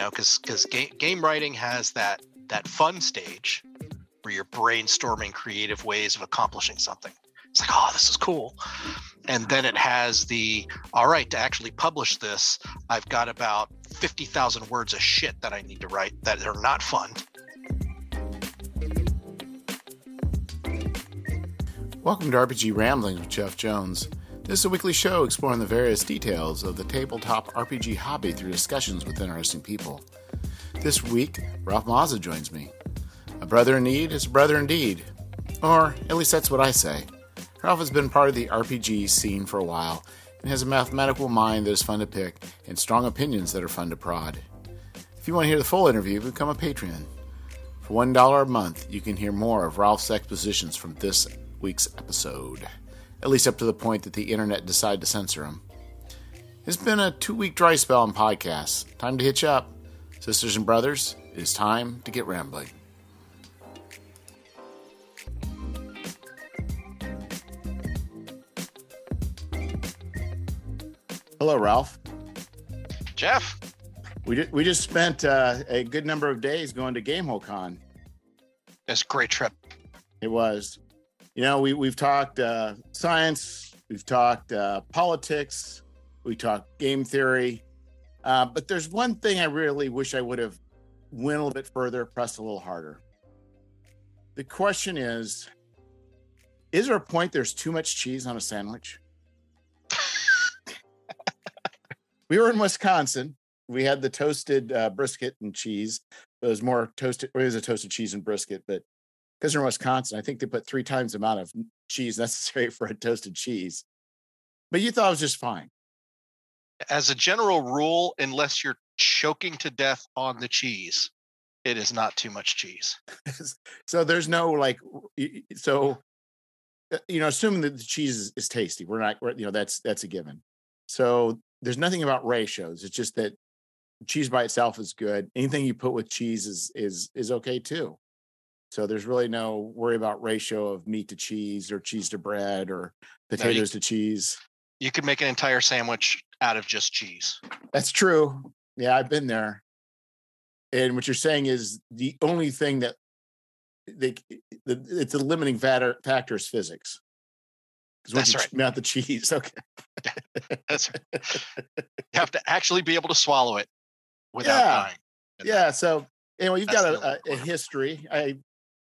know, because game writing has that fun stage where you're brainstorming creative ways of accomplishing something. It's like, oh, this is cool. And then it has the, all right, to actually publish this, I've got about 50,000 words of shit that I need to write that are not fun. Welcome to RPG Ramblings with Jeff Jones. This is a weekly show exploring the various details of the tabletop RPG hobby through discussions with interesting people. This week, Ralph Mazza joins me. A brother in need is a brother indeed. Or, at least that's what I say. Ralph has been part of the RPG scene for a while, and has a mathematical mind that is fun to pick, and strong opinions that are fun to prod. If you want to hear the full interview, become a Patreon. For $1 a month, you can hear more of Ralph's expositions from this week's episode, at least up to the point that the internet decided to censor him. It's been a 2-week dry spell on podcasts. Time to hitch up. Sisters and brothers, it is time to get rambling. Hello, Ralph. Jeff. We just spent a good number of days going to Gamehole Con. That's a great trip. It was. You know, we've talked science, we've talked politics, we talked game theory, but there's one thing I really wish I would have went a little bit further, pressed a little harder. The question is there a point there's too much cheese on a sandwich? We were in Wisconsin. We had the toasted brisket and cheese. It was more toasted. It was a toasted cheese and brisket, but because they're in Wisconsin, I think they put 3 times the amount of cheese necessary for a toasted cheese. But you thought it was just fine. As a general rule, unless you're choking to death on the cheese, it is not too much cheese. So there's no like, so, you know, assuming that the cheese is tasty, that's a given. So there's nothing about ratios. It's just that cheese by itself is good. Anything you put with cheese is okay too. So there's really no worry about ratio of meat to cheese or cheese to bread or potatoes to cheese. You could make an entire sandwich out of just cheese. That's true. Yeah, I've been there. And what you're saying is the only thing that it's a limiting factor is physics. That's right. Not the cheese. Okay. That's right. You have to actually be able to swallow it without dying. Yeah. So anyway, you've got a history.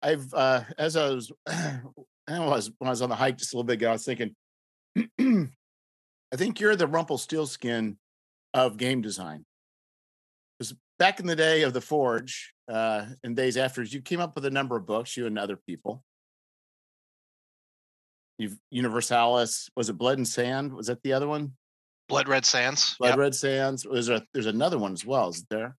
When I was on the hike just a little bit ago, I was thinking, I think you're the Rumpelstiltskin of game design. Because back in the day of the Forge and days after, you came up with a number of books, you and other people. You've Universalis, was it Blood and Sand? Was that the other one? Blood Red Sands. Blood Red Sands. There's another one as well, isn't there?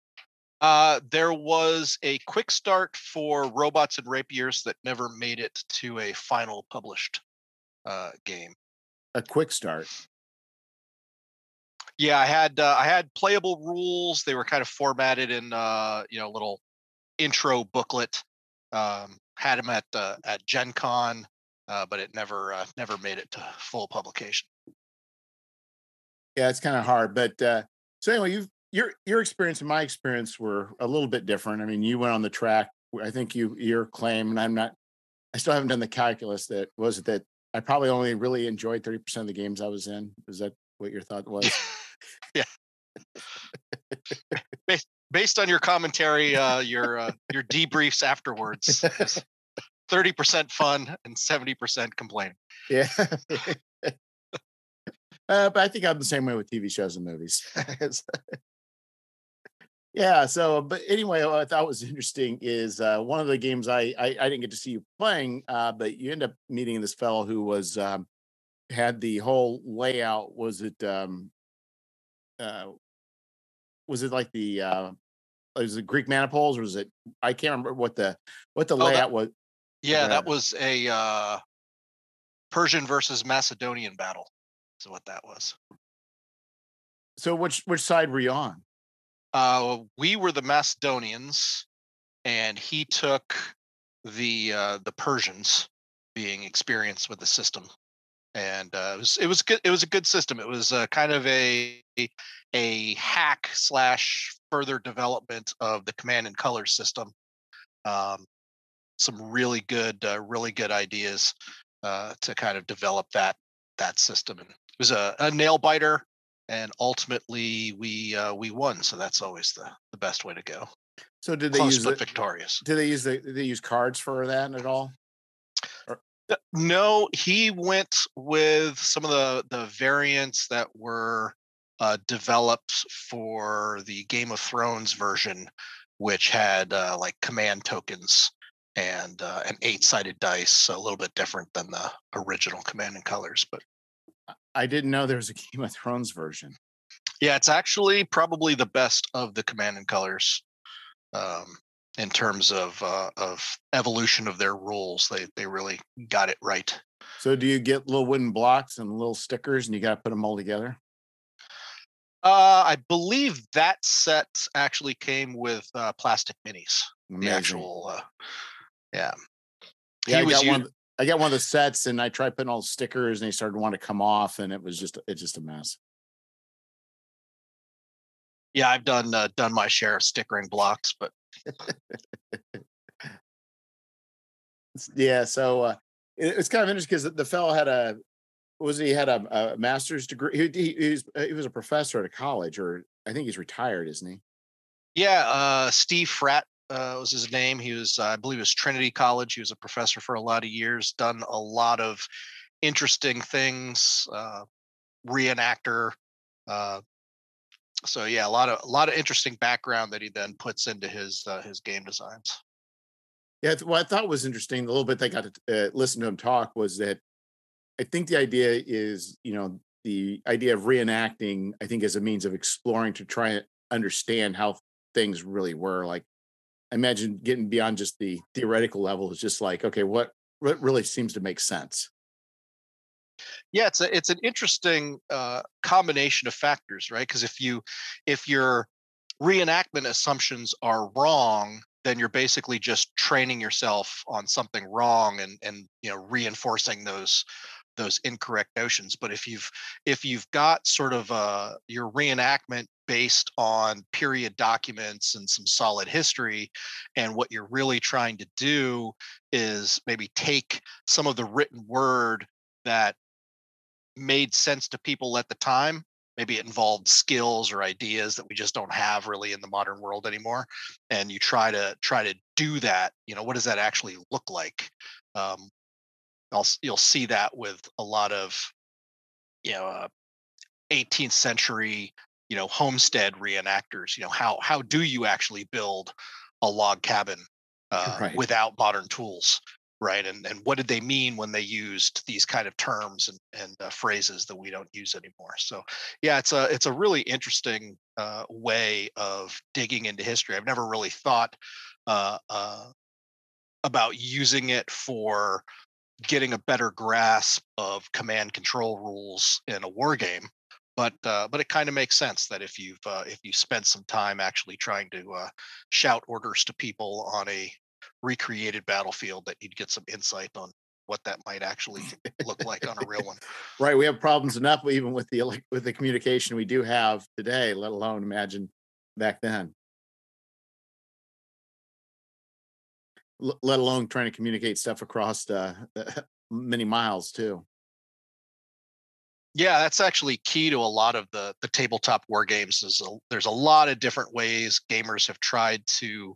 There was a quick start for Robots and Rapiers that never made it to a final published game. A quick start. Yeah, I had playable rules. They were kind of formatted in a little intro booklet. Had them at Gen Con, but it never made it to full publication. Yeah, it's kind of hard, but so anyway, Your experience and my experience were a little bit different. I mean, you went on the track. I think your claim, and I still haven't done the calculus that I probably only really enjoyed 30% of the games I was in. Is that what your thought was? Yeah. Based on your commentary, your debriefs afterwards, 30% fun and 70% complaining. Yeah. But I think I'm the same way with TV shows and movies. Yeah. So, but anyway, what I thought was interesting is one of the games I didn't get to see you playing, but you end up meeting this fellow who was had the whole layout. Was it like the was it Greek Manipoles, or was it? I can't remember what the layout was. Yeah, that was a Persian versus Macedonian battle. Is what that was. So which side were you on? We were the Macedonians, and he took the Persians, being experienced with the system, and it was good. It was a good system. It was kind of a hack slash further development of the Command and Colors system. Some really good ideas to kind of develop that system. And it was a nail biter, and ultimately we won. So that's always the best way to go. So did they use victorious? Did they use cards for that at all? No, he went with some of the variants that were developed for the Game of Thrones version, which had like command tokens and an 8-sided dice, so a little bit different than the original Command and Colors. But I didn't know there was a Game of Thrones version. Yeah, it's actually probably the best of the Command and Colors. In terms of evolution of their rules, they really got it right. So do you get little wooden blocks and little stickers and you got to put them all together? I believe that set actually came with plastic minis. Amazing. The actual I got one of the sets and I tried putting all the stickers and they started to want to come off, and it's just a mess. Yeah, I've done my share of stickering blocks, but yeah. So it's kind of interesting because the fellow had a master's degree. He was a professor at a college, or I think he's retired, isn't he? Yeah, Steve Fratt was his name. He was, I believe, it was Trinity College. He was a professor for a lot of years. Done a lot of interesting things. Reenactor. So yeah, a lot of interesting background that he then puts into his game designs. Yeah, what I thought was interesting, the little bit that I got to listen to him talk, was that I think the idea is, the idea of reenacting, I think, as a means of exploring to try and understand how things really were. Like, I imagine getting beyond just the theoretical level is just like, okay, what really seems to make sense. Yeah, it's an interesting combination of factors, right? Because if your reenactment assumptions are wrong, then you're basically just training yourself on something wrong and reinforcing those incorrect notions. But if you've got sort of your reenactment based on period documents and some solid history, and what you're really trying to do is maybe take some of the written word that made sense to people at the time. Maybe it involved skills or ideas that we just don't have really in the modern world anymore. And you try to do that. What does that actually look like? You'll see that with a lot of 18th century homestead reenactors. How do you actually build a log cabin without modern tools? Right. And what did they mean when they used these kind of terms and phrases that we don't use anymore? So, yeah, it's a really interesting way of digging into history. I've never really thought about using it for getting a better grasp of command control rules in a war game. But it kind of makes sense that if you spent some time actually trying to shout orders to people on a recreated battlefield, that you'd get some insight on what that might actually look like on a real one. Right, we have problems enough even with the communication we do have today, let alone imagine back then. Let alone trying to communicate stuff across many miles too. Yeah, that's actually key to a lot of the tabletop war games. There's a lot of different ways gamers have tried to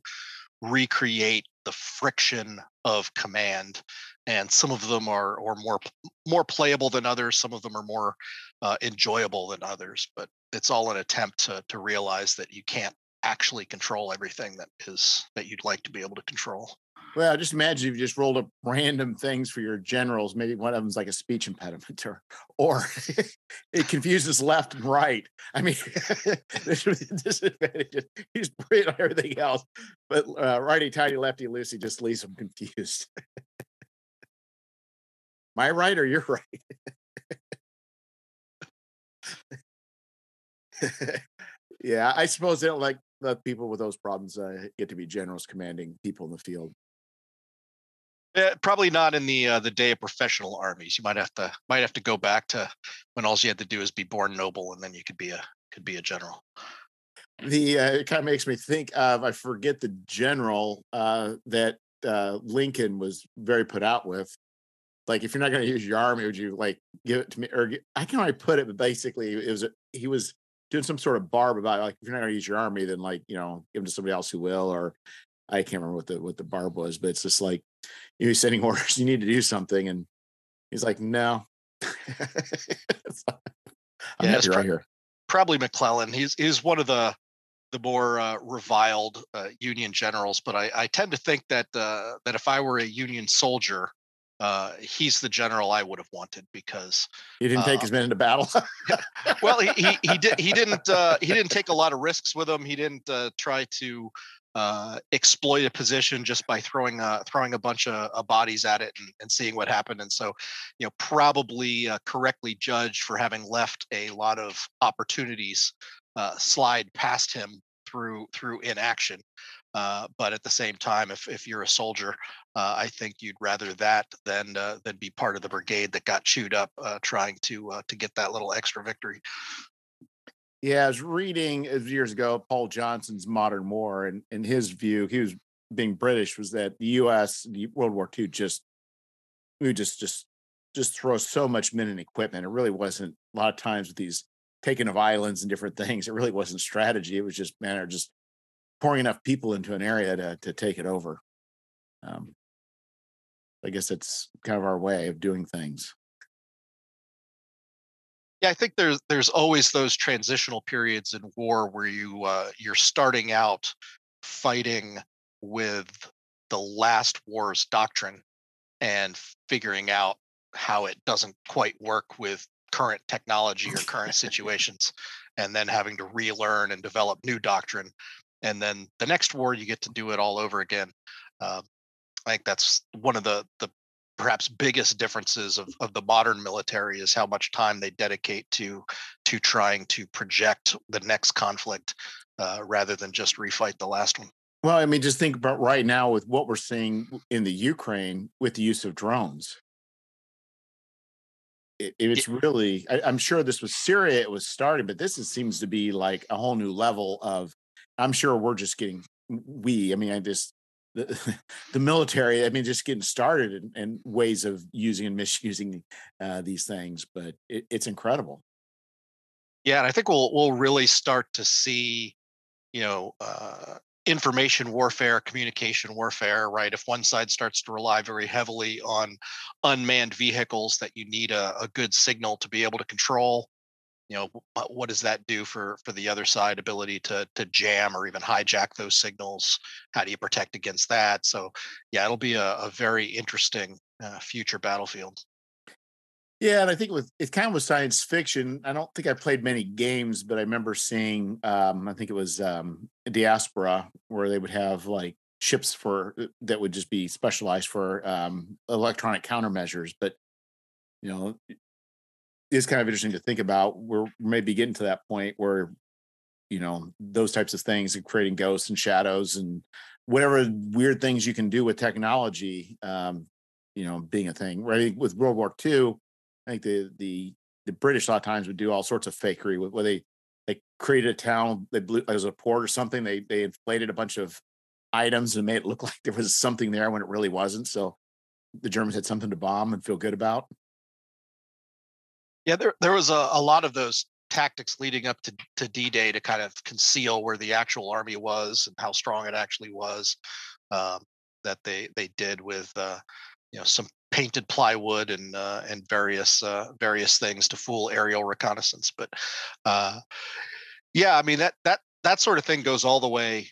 recreate the friction of command, and some of them are more playable than others. Some of them are more enjoyable than others, but it's all an attempt to realize that you can't actually control everything that you'd like to be able to control. Well, just imagine if you just rolled up random things for your generals. Maybe one of them's like a speech impediment, or it confuses left and right. I mean, this would be a disadvantage. You just put it on everything else, but righty tighty, lefty loosey just leaves them confused. My right or your right? Yeah, I suppose they don't let people with those problems get to be generals commanding people in the field. Probably not in the day of professional armies. You might have to go back to when all you had to do is be born noble, and then you could be a general. the it kind of makes me think of, I forget the general that Lincoln was very put out with. Like, if you're not going to use your army, would you like give it to me? Or I can't really put it, but basically, it was he was doing some sort of barb about like, if you're not going to use your army, then like, you know, give them to somebody else who will. Or I can't remember what the barb was, but it's just like, you're sending orders, you need to do something, and he's like, no. I'm not here. Probably McClellan. He's one of the more reviled Union generals, but I tend to think that that if I were a Union soldier, he's the general I would have wanted, because he didn't take his men into battle. Well, he didn't take a lot of risks with him. He didn't try to exploit a position just by throwing a bunch of bodies at it and seeing what happened. And so, you know, probably correctly judged for having left a lot of opportunities slide past him through inaction. But at the same time, if you're a soldier, I think you'd rather that than be part of the brigade that got chewed up trying to get that little extra victory. Yeah, I was reading years ago Paul Johnson's Modern War, and in his view, he was being British, was that the U.S. World War II just throw so much men and equipment. It really wasn't, a lot of times with these taking of islands and different things, it really wasn't strategy. It was just, man, they're just pouring enough people into an area to take it over. I guess it's kind of our way of doing things. Yeah, I think there's always those transitional periods in war where you're starting out fighting with the last war's doctrine and figuring out how it doesn't quite work with current technology or current situations, and then having to relearn and develop new doctrine. And then the next war, you get to do it all over again. I think that's one of the perhaps biggest differences of the modern military, is how much time they dedicate to trying to project the next conflict rather than just refight the last one. Well, I mean, just think about right now with what we're seeing in the Ukraine with the use of drones. It's really, I'm sure this was Syria, it was started, but this seems to be like a whole new level of, I'm sure we're just getting, the military, I mean, just getting started in ways of using and misusing these things, but it's incredible. Yeah, and I think we'll really start to see, you know, information warfare, communication warfare, right? If one side starts to rely very heavily on unmanned vehicles that you need a good signal to be able to control, you know, what does that do for the other side ability to jam or even hijack those signals? How do you protect against that? So, yeah, it'll be a very interesting future battlefield. Yeah, and I think it kind of was science fiction. I don't think I played many games, but I remember seeing, I think it was Diaspora, where they would have like ships that would just be specialized for electronic countermeasures. But, you know, it's kind of interesting to think about. We're maybe getting to that point where, you know, those types of things and creating ghosts and shadows and whatever weird things you can do with technology, you know, being a thing. Right? With World War II, I think the British a lot of times would do all sorts of fakery, where they created a town, they blew as a port or something. They inflated a bunch of items and made it look like there was something there when it really wasn't. So the Germans had something to bomb and feel good about. Yeah, there was a lot of those tactics leading up to D-Day to kind of conceal where the actual army was and how strong it actually was, that they did with you know, some painted plywood and various things to fool aerial reconnaissance. But yeah, I mean that sort of thing goes all the way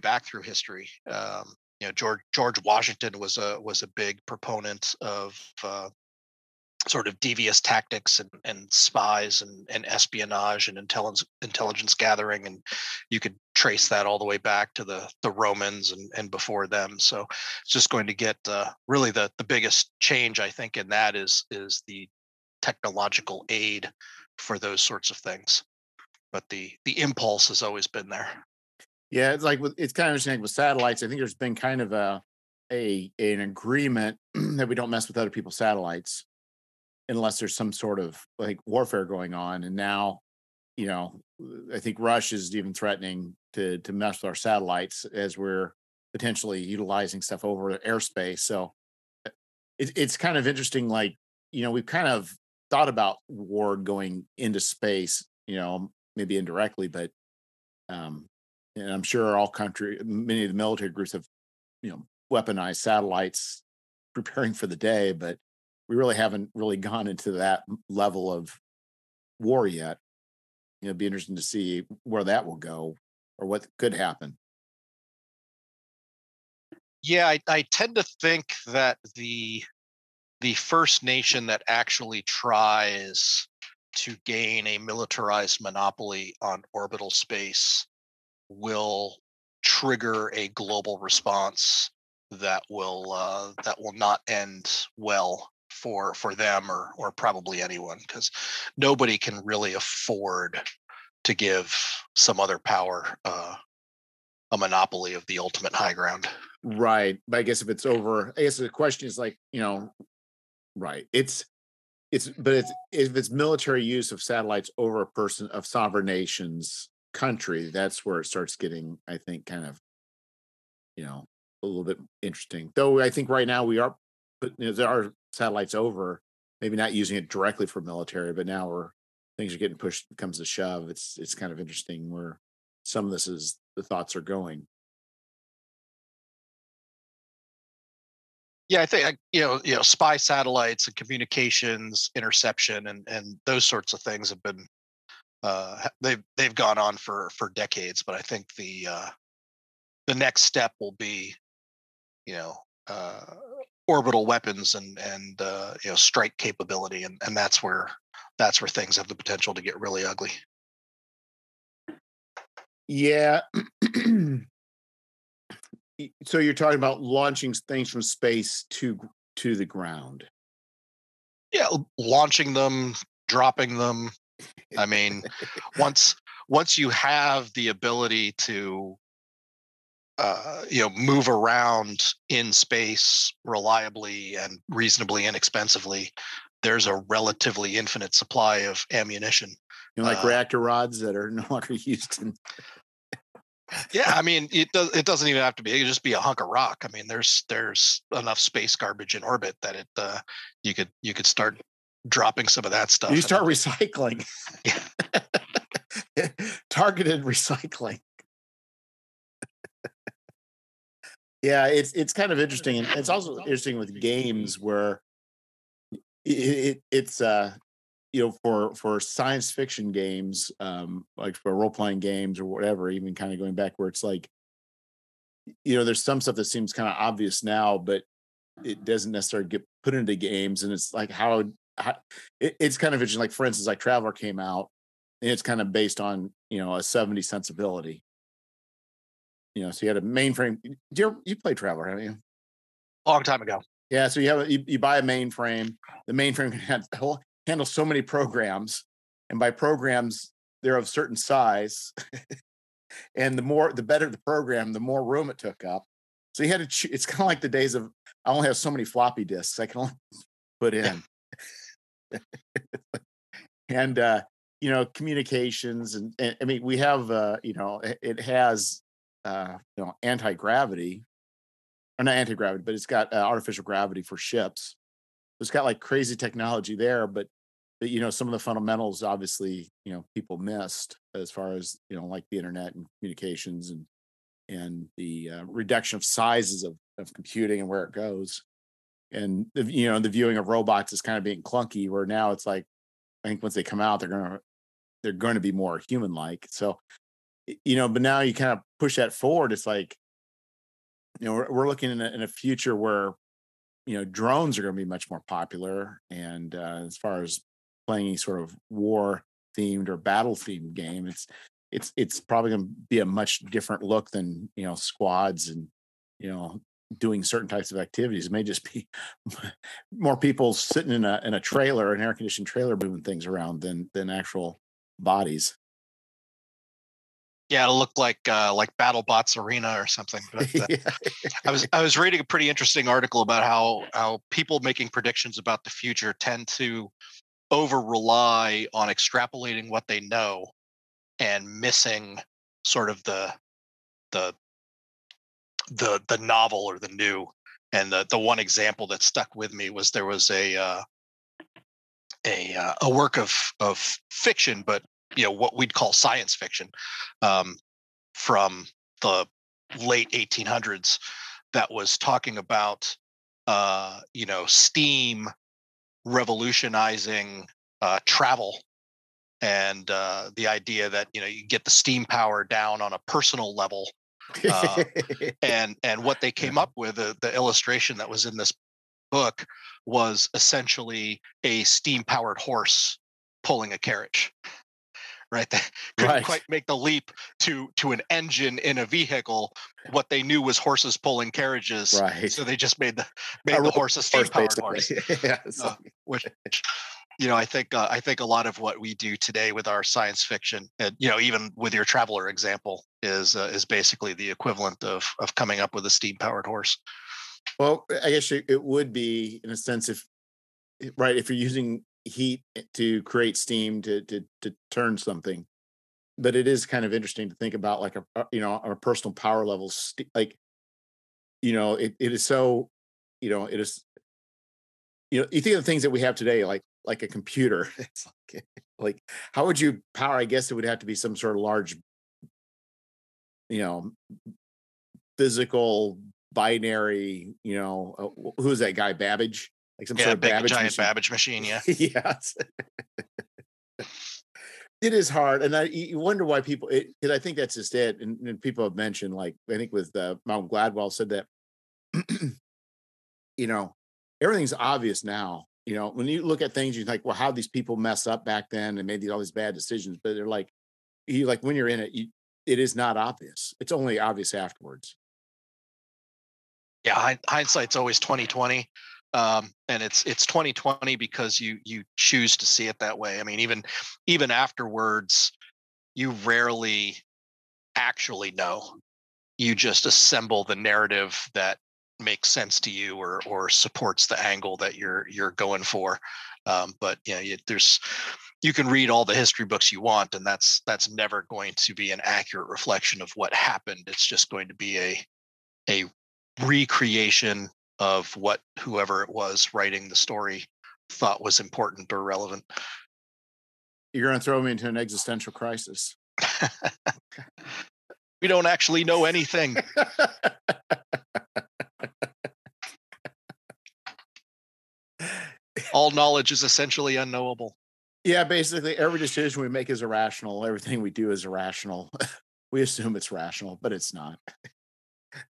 back through history. You know, George Washington was a big proponent of sort of devious tactics and spies and espionage and intelligence gathering, and you could trace that all the way back to the Romans and before them. So it's just going to get really the biggest change, I think, in that is the technological aid for those sorts of things, but the impulse has always been there. Yeah, it's like it's kind of interesting with satellites. I think there's been kind of an agreement that we don't mess with other people's satellites unless there's some sort of like warfare going on. And now, you know, I think Russia is even threatening to mess with our satellites as we're potentially utilizing stuff over airspace. So it's kind of interesting. Like, you know, we've kind of thought about war going into space, you know, maybe indirectly, but and I'm sure many of the military groups have, you know, weaponized satellites preparing for the day, but we really haven't really gone into that level of war yet. You know, it'd be interesting to see where that will go or what could happen. Yeah, I tend to think that the first nation that actually tries to gain a militarized monopoly on orbital space will trigger a global response that will not end well for them or probably anyone, because nobody can really afford to give some other power a monopoly of the ultimate high ground. Right. But I guess if it's over, I guess the question is like, you know, right. If it's military use of satellites over a person of sovereign nation's country, that's where it starts getting, I think, kind of, you know, a little bit interesting. Though I think right now we are, but you know, there are satellites over, maybe not using it directly for military, but now things are getting pushed, comes to shove. It's kind of interesting where some of this is the thoughts are going. Yeah, I think you know, spy satellites and communications interception and those sorts of things have been they've gone on for decades. But I think the next step will be, you know, orbital weapons and you know, strike capability, and that's where things have the potential to get really ugly. Yeah. So you're talking about launching things from space to the ground. Yeah, launching them, dropping them. I mean, once you have the ability to you know, move around in space reliably and reasonably inexpensively, there's a relatively infinite supply of ammunition. You know, like reactor rods that are no longer used. Yeah, I mean, it doesn't even have to be. It could just be a hunk of rock. I mean, there's enough space garbage in orbit that it you could start dropping some of that stuff. You start recycling. Yeah. Targeted recycling. Yeah, it's kind of interesting, and it's also interesting with games where it's you know, for science fiction games, like for role-playing games or whatever, even kind of going back where it's like, you know, there's some stuff that seems kind of obvious now, but it doesn't necessarily get put into games. And it's like it's kind of interesting. Like, for instance, like Traveler came out, and it's kind of based on, you know, a 70s sensibility. You know, so you had a mainframe. You play Traveler, haven't you? Long time ago. Yeah, so you buy a mainframe. The mainframe can have the whole handle so many programs, and by programs they're of certain size and the better the program, the more room it took up. So you had to it's kind of like the days of I only have so many floppy disks I can only put in. And you know, communications and I mean, we have you know, it has you know, anti-gravity, or not anti-gravity, but it's got artificial gravity for ships. It's got like crazy technology there, but you know, some of the fundamentals, obviously, you know, people missed as far as, you know, like the internet and communications and the reduction of sizes of computing and where it goes. And, you know, the viewing of robots is kind of being clunky, where now it's like, I think once they come out, they're going to be more human-like. So, you know, but now you kind of push that forward. It's like, you know, we're looking in a future where, you know, drones are going to be much more popular, and as far as playing any sort of war-themed or battle-themed game, it's probably going to be a much different look than, you know, squads and, you know, doing certain types of activities. It may just be more people sitting in a trailer, an air-conditioned trailer, moving things around than actual bodies. Yeah, it'll look like BattleBots Arena or something. But, I was reading a pretty interesting article about how people making predictions about the future tend to over rely on extrapolating what they know and missing sort of the novel or the new. And the one example that stuck with me was there was a work of fiction, but you know what we'd call science fiction, from the late 1800s that was talking about steam revolutionizing travel, and the idea that you get the steam power down on a personal level. And what they came up with, the illustration that was in this book, was essentially a steam-powered horse pulling a carriage. Right, they couldn't quite make the leap to an engine in a vehicle. What they knew was horses pulling carriages, right? So they just made the horse a steam-powered horse. Yeah, I think a lot of what we do today with our science fiction, and even with your Traveler example, is basically the equivalent of coming up with a steam-powered horse. Well, I guess it would be, in a sense, if you're using heat to create steam to turn something. But it is kind of interesting to think about, like a personal power level, it is so, it is, you think of the things that we have today, like a computer. It's like how would you power? I guess it would have to be some sort of large, physical binary. Who is that guy? Babbage. Like some sort of Babbage giant machine. Babbage machine, yeah. Yes. It is hard, and you wonder why people. Because I think that's just it. And people have mentioned, I think with Malcolm Gladwell said that, everything's obvious now. When you look at things, you're like, well, how these people mess up back then and made all these bad decisions. But they're like, when you're in it, it is not obvious. It's only obvious afterwards. Yeah, hindsight's always 20/20. And it's 20/20 because you choose to see it that way. I mean, even afterwards, you rarely actually know. You just assemble the narrative that makes sense to you or supports the angle that you're going for. But you can read all the history books you want, and that's never going to be an accurate reflection of what happened. It's just going to be a recreation of what whoever it was writing the story thought was important or relevant. You're going to throw me into an existential crisis. We don't actually know anything. All knowledge is essentially unknowable. Yeah, basically every decision we make is irrational. Everything we do is irrational. We assume it's rational, but it's not.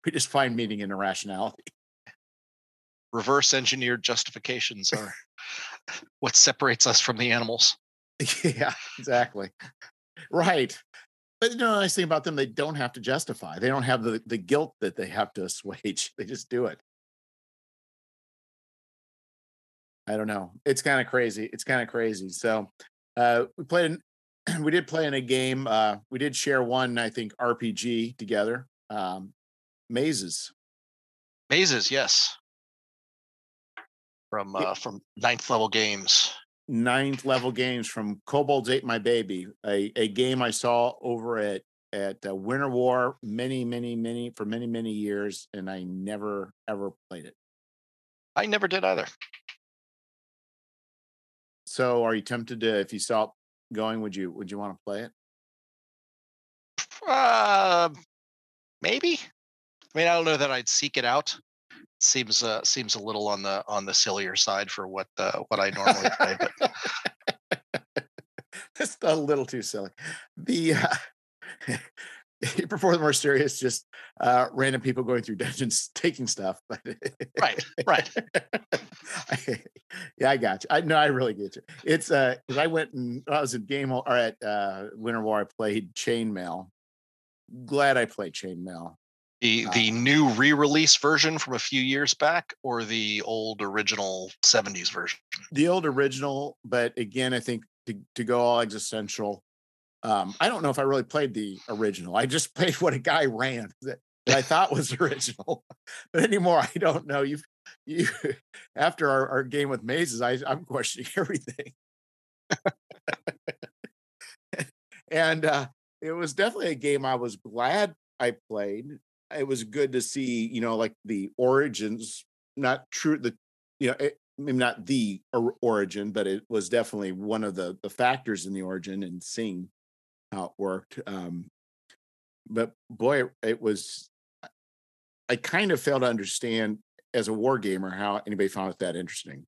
We just find meaning in irrationality. Reverse engineered justifications are what separates us from the animals. Yeah, exactly. Right. But the nice thing about them, they don't have to justify. They don't have the guilt that they have to assuage. They just do it. I don't know. It's kind of crazy. So we did play in a game. We did share one, I think, RPG together. Mazes. Mazes, yes. From Ninth Level Games. From Kobolds Ate My Baby, a game I saw over at Winter War many years, and I never ever played it. I never did either. So are you tempted to, if you saw it going, would you want to play it? Maybe. I mean, I don't know that I'd seek it out. Seems a little on the sillier side for what I normally play. But that's a little too silly. You prefer the more serious, just random people going through dungeons taking stuff. But right. Yeah, I got you. I really get you. It's because I went and I was at Gamehole or at Winter War. I played Chain Mail. Glad I played Chain Mail. The new re-release version from a few years back, or the old original 70s version? The old original, but again, I think to go all existential. I don't know if I really played the original. I just played what a guy ran that I thought was original, but anymore, I don't know. You after our game with Mazes, I'm questioning everything. And it was definitely a game I was glad I played. It was good to see, you know, like the origins, not true, the, you know, it, I mean, not the origin, but it was definitely one of the factors in the origin and seeing how it worked. But boy, it was, I kind of failed to understand as a war gamer how anybody found it that interesting.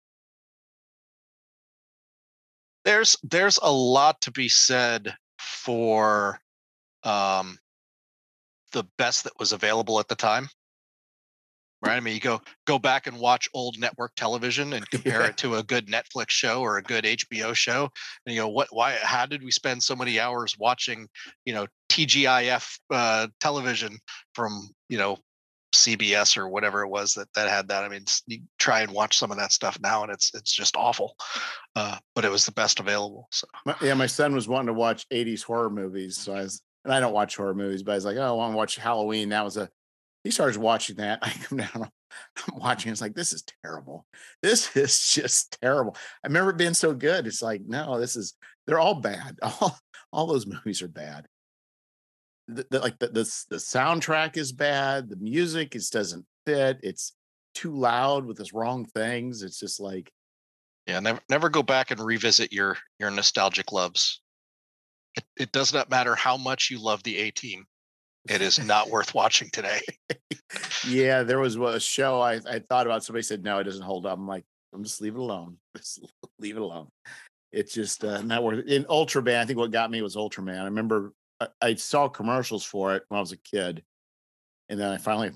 There's a lot to be said for the best that was available at the time. Right? I mean, you go back and watch old network television and compare it to a good Netflix show or a good HBO show, and you go, how did we spend so many hours watching, you know, TGIF television from, you know, CBS or whatever it was that had that. I mean, you try and watch some of that stuff now and it's just awful, but it was the best available. So my son was wanting to watch 80s horror movies, so I don't watch horror movies, but I was like, oh, I want to watch Halloween. He starts watching that. I come down, I'm watching, it's like, this is terrible, this is just terrible. I remember it being so good. It's like, no, they're all bad, all those movies are bad. The soundtrack is bad. The music doesn't fit. It's too loud with its wrong things. It's just like, yeah, never go back and revisit your nostalgic loves. It does not matter how much you love the A-Team. It is not worth watching today. Yeah, there was a show I thought about. Somebody said no, it doesn't hold up. I'm like, I'm just leave it alone. Just leave it alone. It's just not worth it. In Ultraman, I think what got me was Ultraman. I remember. I saw commercials for it when I was a kid, and then I finally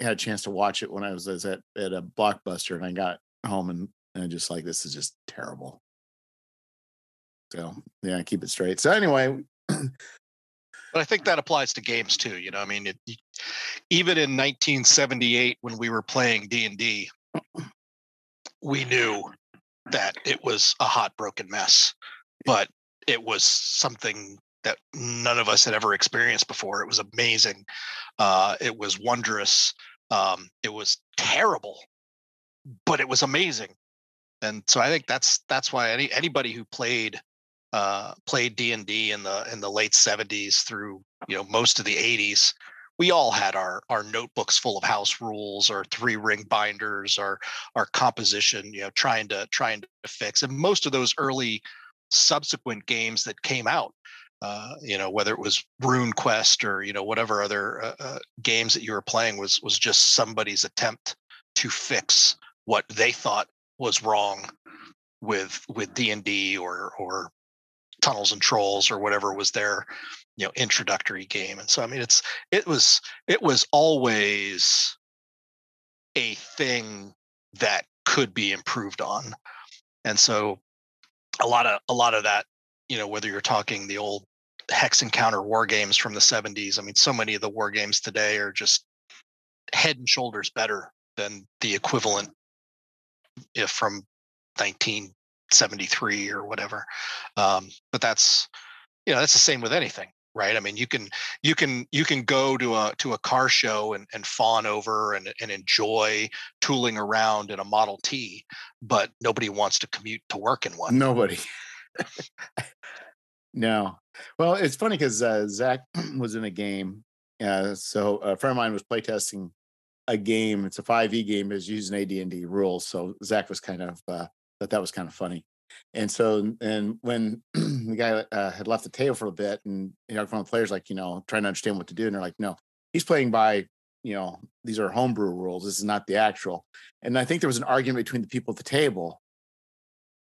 had a chance to watch it when I was at a Blockbuster, and I got home and I just like, this is just terrible. So yeah, keep it straight. So anyway, but I think that applies to games too. You know, I mean, even in 1978 when we were playing D&D, we knew that it was a hot, broken mess, but it was something that none of us had ever experienced before. It was amazing. It was wondrous. It was terrible, but it was amazing. And so I think that's why anybody who played D&D in the late 70s through, you know, most of the 80s, we all had our notebooks full of house rules or 3-ring binders or our composition, you know, trying to fix. And most of those early subsequent games that came out, you know, whether it was RuneQuest or, you know, whatever other games that you were playing was just somebody's attempt to fix what they thought was wrong with D&D or Tunnels and Trolls or whatever was their, you know, introductory game. And so, I mean, it was always a thing that could be improved on. And so a lot of that, you know, whether you're talking the old hex and counter war games from the 70s. I mean, so many of the war games today are just head and shoulders better than the equivalent if from 1973 or whatever. But that's, you know, that's the same with anything, right? I mean, you can go to a car show and fawn over and enjoy tooling around in a Model T, but nobody wants to commute to work in one. Nobody. No. Well, it's funny because Zach was in a game. So a friend of mine was playtesting a game. It's a 5e game. It's using AD&D rules. So Zach was kind of, that was kind of funny. And so, and when the guy had left the table for a bit, and, you know, from the players, like, you know, trying to understand what to do. And they're like, no, he's playing by, you know, these are homebrew rules. This is not the actual. And I think there was an argument between the people at the table.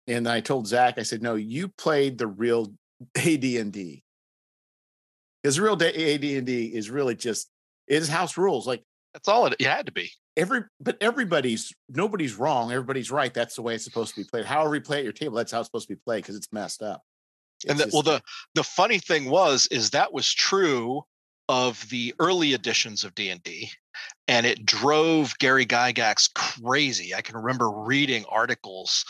And I told Zach, I said, no, you played the real AD&D. Because real AD&D is really just, it is house rules. Like, that's all it had to be. Nobody's wrong. Everybody's right. That's the way it's supposed to be played. However you play at your table, that's how it's supposed to be played, because it's messed up. The funny thing was that was true of the early editions of D&D, and it drove Gary Gygax crazy. I can remember reading articles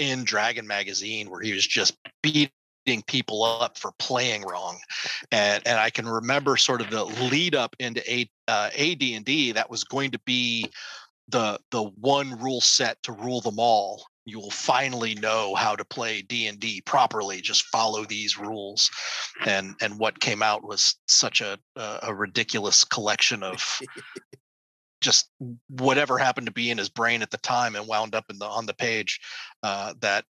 in Dragon magazine where he was just beating people up for playing wrong, and I can remember sort of the lead up into AD&D that was going to be the one rule set to rule them all, you will finally know how to play D&D properly. Just follow these rules. And what came out was such a ridiculous collection of just whatever happened to be in his brain at the time and wound up in the, on the page, that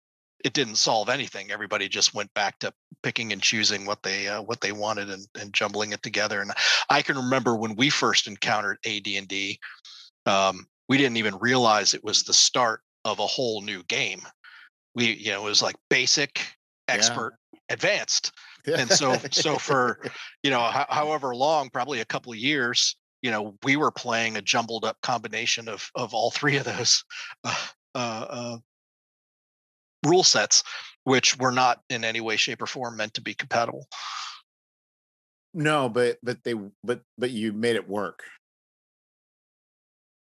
it didn't solve anything. Everybody just went back to picking and choosing what they wanted and jumbling it together. And I can remember when we first encountered AD&D, we didn't even realize it was the start of a whole new game. We, you know, it was like basic, expert, advanced. And so for, you know, however long, probably a couple of years, you know, we were playing a jumbled up combination of all three of those, rule sets, which were not in any way, shape, or form meant to be compatible. No, but you made it work.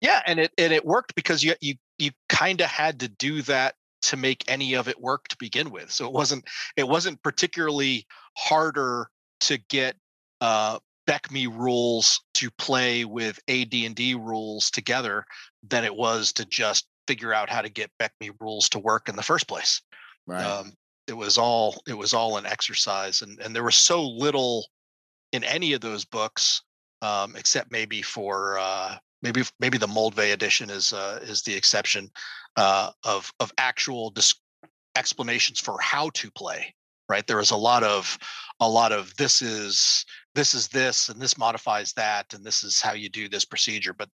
Yeah, and it worked because you kind of had to do that to make any of it work to begin with. So it wasn't particularly harder to get Beckme rules to play with AD&D rules together than it was to just figure out how to get Beckme rules to work in the first place. Right. It was all an exercise, and there was so little in any of those books, except maybe for maybe the Moldvay edition is the exception, of actual explanations for how to play. Right. There was a lot of this is this, and this modifies that, and this is how you do this procedure. But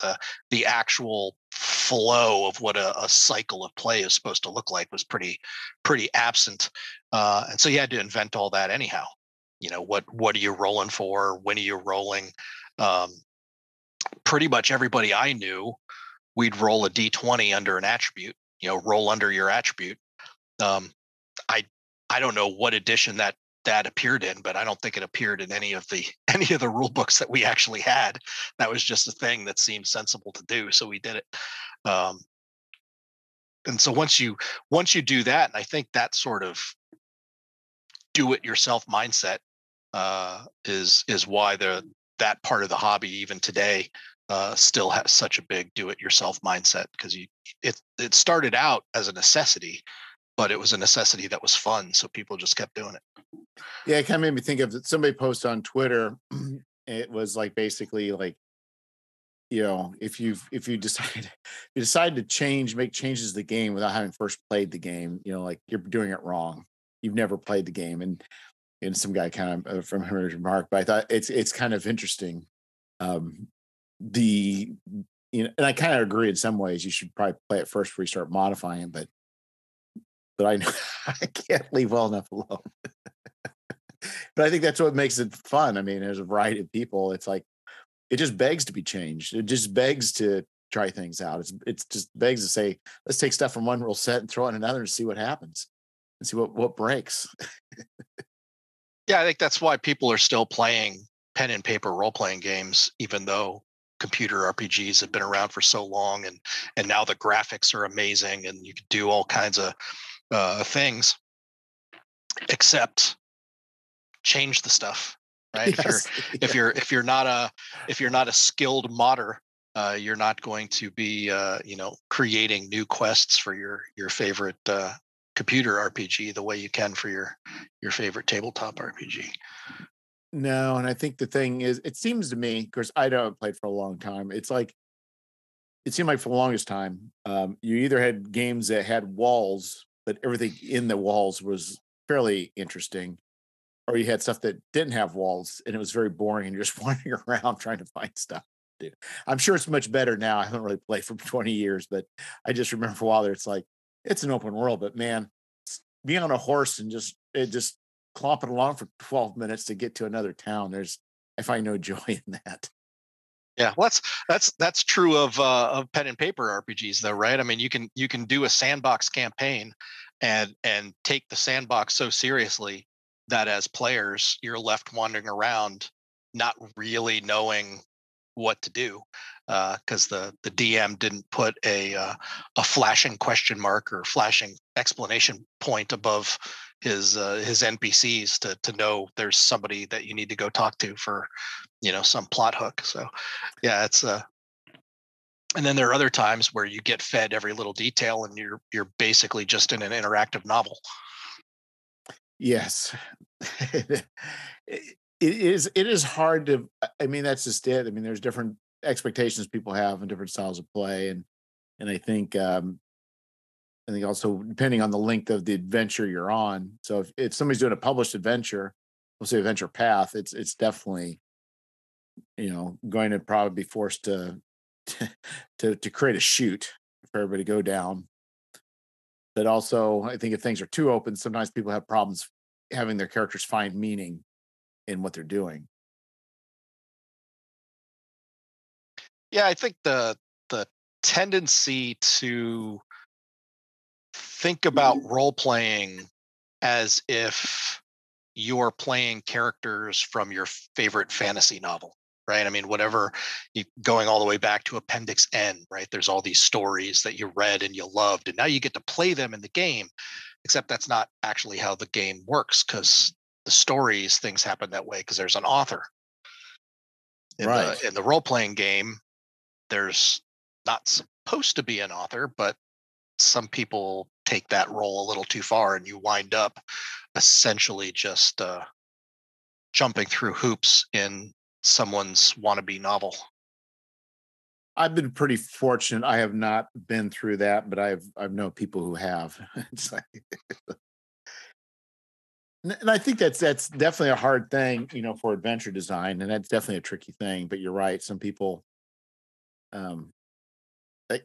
the actual flow of what a cycle of play is supposed to look like was pretty absent. And so you had to invent all that anyhow. You know, what are you rolling for? When are you rolling? Pretty much everybody I knew, we'd roll a D20 under an attribute, you know, roll under your attribute. I don't know what edition that appeared in, but I don't think it appeared in any of the rule books that we actually had. That was just a thing that seemed sensible to do, so we did it. And so once you do that, and I think that sort of do-it-yourself mindset is why that part of the hobby even today still has such a big do-it-yourself mindset, because it started out as a necessity. But it was a necessity that was fun, so people just kept doing it. Yeah, it kind of made me think of somebody posted on Twitter. It was like basically like, you know, if you decide to make changes to the game without having first played the game, you know, like you're doing it wrong. You've never played the game, and some guy kind of from his remark. But I thought it's kind of interesting. And I kind of agree in some ways. You should probably play it first before you start modifying it, but. But I know I can't leave well enough alone. But I think that's what makes it fun. I mean, there's a variety of people. It's like, it just begs to be changed. It just begs to try things out. It's just begs to say, let's take stuff from one rule set and throw in another and see what happens and see what breaks. Yeah, I think that's why people are still playing pen and paper role-playing games, even though computer RPGs have been around for so long, and now the graphics are amazing and you can do all kinds of things, except change the stuff, right? Yes. If you're not a skilled modder, you're not going to be you know, creating new quests for your favorite computer RPG the way you can for your favorite tabletop RPG. No, and I think the thing is, it seems to me, because I don't play for a long time, it's like, it seemed like for the longest time, you either had games that had walls, but everything in the walls was fairly interesting, or you had stuff that didn't have walls, and it was very boring, and you're just wandering around trying to find stuff to do. I'm sure it's much better now. I haven't really played for 20 years, but I just remember for a while there, it's like, it's an open world, but man, being on a horse and just clomping along for 12 minutes to get to another town, I find no joy in that. Yeah, well, that's true of pen and paper RPGs though, right? I mean, you can do a sandbox campaign and take the sandbox so seriously that as players you're left wandering around not really knowing what to do, because the DM didn't put a flashing question mark or flashing explanation point above his NPCs to know there's somebody that you need to go talk to for, you know, some plot hook. So yeah, it's And then there are other times where you get fed every little detail and you're basically just in an interactive novel. Yes. It is hard to, I mean, that's just it. I mean, there's different expectations people have and different styles of play. And I think also depending on the length of the adventure you're on. So if somebody's doing a published adventure, we'll say adventure path, it's definitely, you know, going to probably be forced to create a chute for everybody to go down. But also, I think if things are too open, sometimes people have problems having their characters find meaning in what they're doing. Yeah, I think the tendency to think about role-playing as if you're playing characters from your favorite fantasy novel, right? I mean, whatever, going all the way back to Appendix N, right? There's all these stories that you read and you loved, and now you get to play them in the game, except that's not actually how the game works, because the stories, things happen that way because there's an author. Right. In the role-playing game, there's not supposed to be an author, but some people take that role a little too far, and you wind up essentially just jumping through hoops in someone's wannabe novel. I've been pretty fortunate. I have not been through that, but I've known people who have. It's like, and I think that's definitely a hard thing, you know, for adventure design, and that's definitely a tricky thing. But you're right; some people, I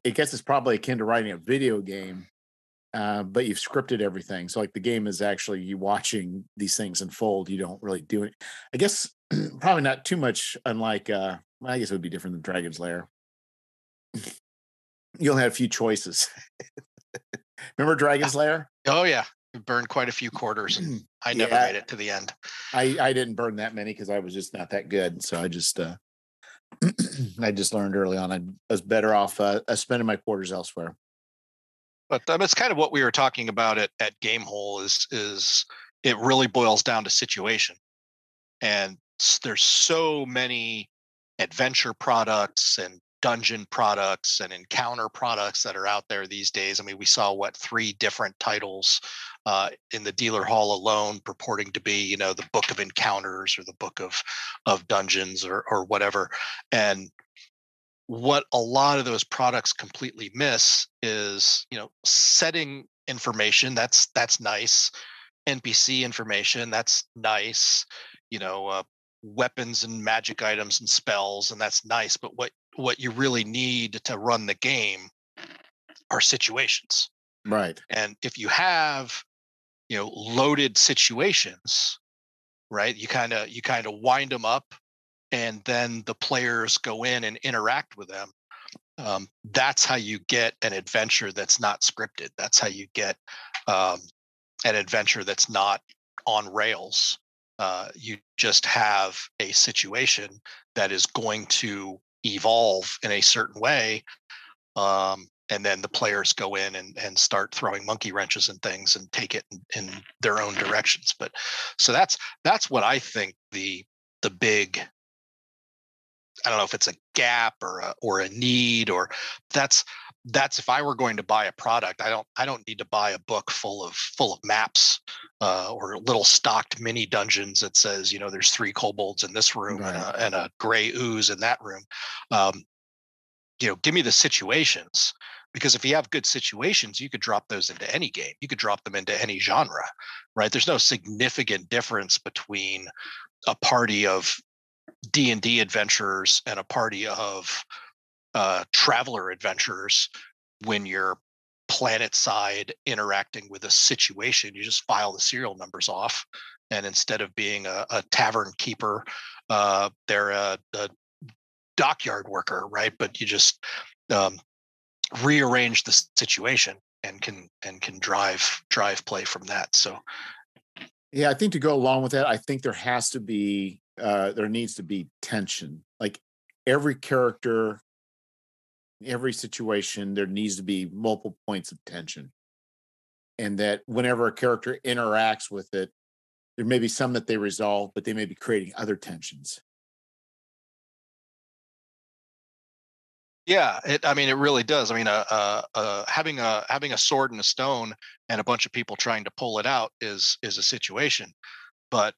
guess it's probably akin to writing a video game, but you've scripted everything. So like the game is actually you watching these things unfold. You don't really do it. I guess probably not too much. Unlike, I guess it would be different than Dragon's Lair. You'll have a few choices. Remember Dragon's Lair? Oh yeah. Burned quite a few quarters, and I never made it to the end. I didn't burn that many because I was just not that good. So I just I just learned early on I was better off spending my quarters elsewhere. But it's kind of what we were talking about at Gamehole is it really boils down to situation, and there's so many adventure products and dungeon products and encounter products that are out there these days. I mean, we saw three different titles in the dealer hall alone purporting to be, you know, the Book of Encounters or the Book of Dungeons or whatever. And what a lot of those products completely miss is, you know, setting information. That's nice. NPC information. That's nice. You know, weapons and magic items and spells. And that's nice. But what you really need to run the game are situations, right? And if you have, you know, loaded situations, right, you kind of wind them up, and then the players go in and interact with them. That's how you get an adventure that's not scripted. That's how you get an adventure that's not on rails. You just have a situation that is going to evolve in a certain way, and then the players go in and start throwing monkey wrenches and things and take it in their own directions. But so that's what I think the big, I don't know if it's a gap or a need, or that's if I were going to buy a product, I don't need to buy a book full of maps or little stocked mini dungeons that says, you know, there's 3 kobolds in this room, right, and a gray ooze in that room. You know, give me the situations, because if you have good situations, you could drop those into any game. You could drop them into any genre, right? There's no significant difference between a party of D&D adventurers and a party of Traveler adventurers. When you're planet side interacting with a situation, you just file the serial numbers off, and instead of being a tavern keeper, they're a dockyard worker, right? But you just rearrange the situation and can drive play from that. So yeah, I think to go along with that, I think there has to be there needs to be tension. Like every character, every situation, there needs to be multiple points of tension, and that whenever a character interacts with it, there may be some that they resolve, but they may be creating other tensions. Yeah, it really does. I mean, having a sword and a stone and a bunch of people trying to pull it out is a situation, but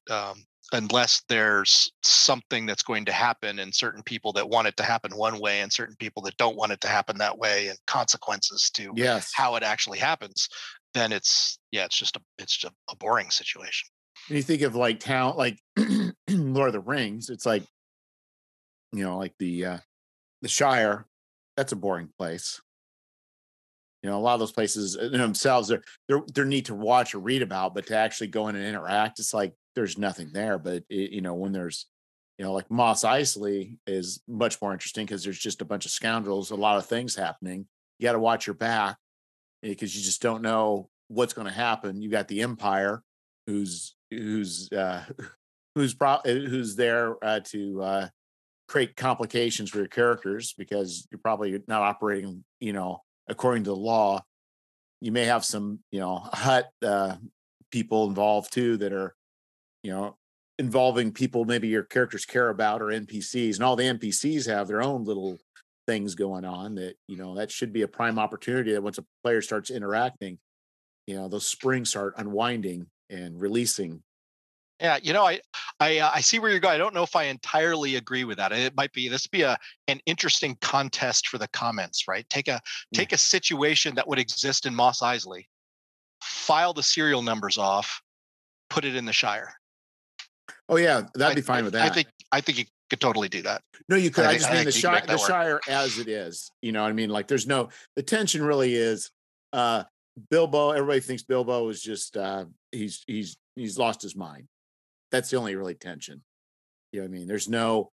unless there's something that's going to happen and certain people that want it to happen one way and certain people that don't want it to happen that way and consequences to how it actually happens, then it's just a boring situation. And you think of like town, like Lord of the Rings, it's like, you know, like the Shire, that's a boring place. You know, a lot of those places themselves they're neat to watch or read about, but to actually go in and interact, it's like there's nothing there. But when there's, like Mos Eisley is much more interesting because there's just a bunch of scoundrels, a lot of things happening. You got to watch your back because you just don't know what's going to happen. You got the Empire, who's there to create complications for your characters because you're probably not operating, according to the law. You may have some, hut people involved too that are, involving people maybe your characters care about or NPCs, and all the NPCs have their own little things going on that, that should be a prime opportunity that once a player starts interacting, those springs start unwinding and releasing. Yeah, I see where you're going. I don't know if I entirely agree with that. It might be an interesting contest for the comments, right? Take a situation that would exist in Mos Eisley, file the serial numbers off, put it in the Shire. Oh yeah, that'd be fine with that. I think you could totally do that. No, you could. I mean the Shire as it is. You know what I mean? Like there's no, the tension really is Bilbo. Everybody thinks Bilbo is just he's lost his mind. That's the only really tension. You know what I mean? There's no,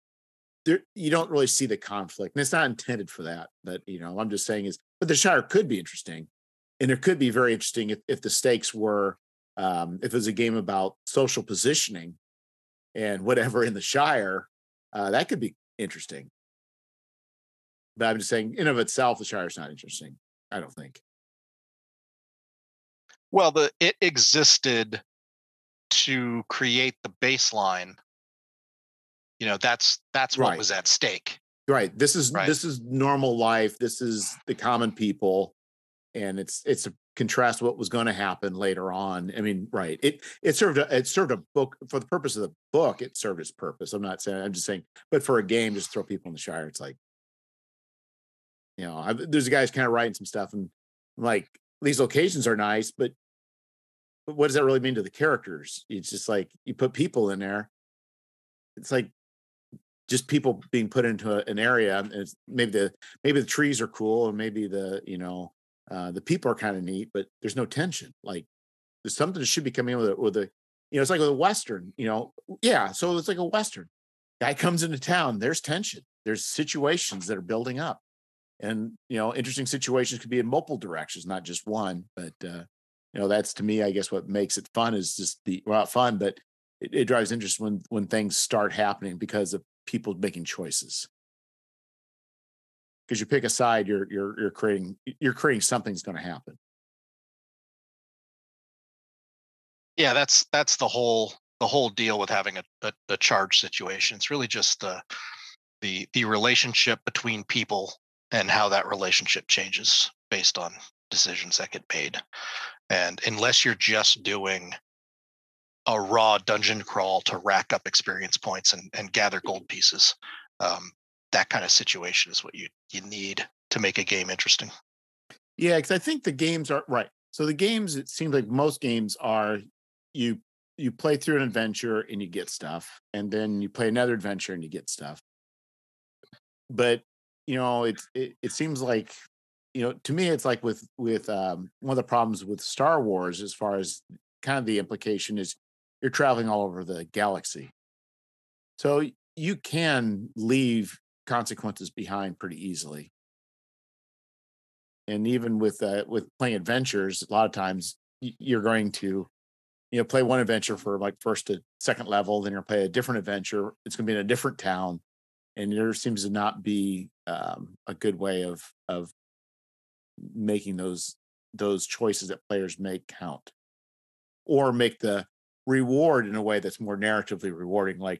you don't really see the conflict, and it's not intended for that. But I'm just saying but the Shire could be interesting, and it could be very interesting if the stakes were, if it was a game about social positioning and whatever in the Shire, that could be interesting. But I'm just saying, in of itself, the Shire is not interesting, I don't think. Well, it existed to create the baseline, that's what was at stake. Right. This is normal life. This is the common people, and it's a contrast what was going to happen later on. I mean, right. It served a book for the purpose of the book. It served its purpose. I'm just saying. But for a game, just throw people in the Shire. It's like, there's a guy's kind of writing some stuff, and I'm like, these locations are nice, but what does that really mean to the characters? It's just like you put people in there. It's like just people being put into an area. And it's maybe the trees are cool, or maybe the people are kind of neat, but there's no tension. Like there's something that should be coming in with it's like with a Western, so it's like a Western. Guy comes into town, there's tension. There's situations that are building up, and, interesting situations could be in multiple directions, not just one, but, that's to me, I guess, what makes it fun is just not fun, but it drives interest when things start happening because of people making choices. Because you pick a side, you're creating something's going to happen. Yeah, that's the whole deal with having a charge situation. It's really just the relationship between people and how that relationship changes based on decisions that get made. And unless you're just doing a raw dungeon crawl to rack up experience points and gather gold pieces, that kind of situation is what you need to make a game interesting. Yeah, because I think the games are right. So the games, it seems like most games are you play through an adventure and you get stuff, and then you play another adventure and you get stuff. But it seems like, to me, it's like with one of the problems with Star Wars, as far as kind of the implication is you're traveling all over the galaxy. So you can leave consequences behind pretty easily. And even with playing adventures, a lot of times you're going to, play one adventure for like first to second level, then you're going to play a different adventure. It's going to be in a different town. And there seems to not be a good way of making those choices that players make count, or make the reward in a way that's more narratively rewarding. Like,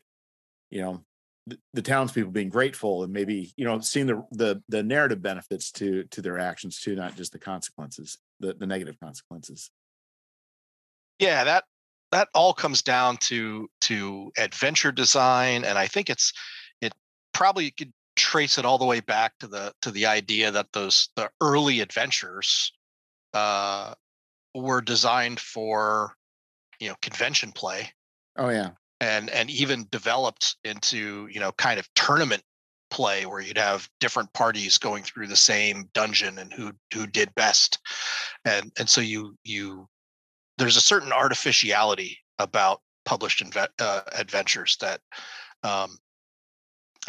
the townspeople being grateful and maybe, you know, seeing the narrative benefits to their actions too, not just the consequences, the negative consequences. Yeah, that all comes down to adventure design, and I think it probably, you could trace it all the way back to the idea that the early adventures were designed for, you know, convention play. Oh yeah. And even developed into, you know, kind of tournament play where you'd have different parties going through the same dungeon and who did best. And so you there's a certain artificiality about published adventures that I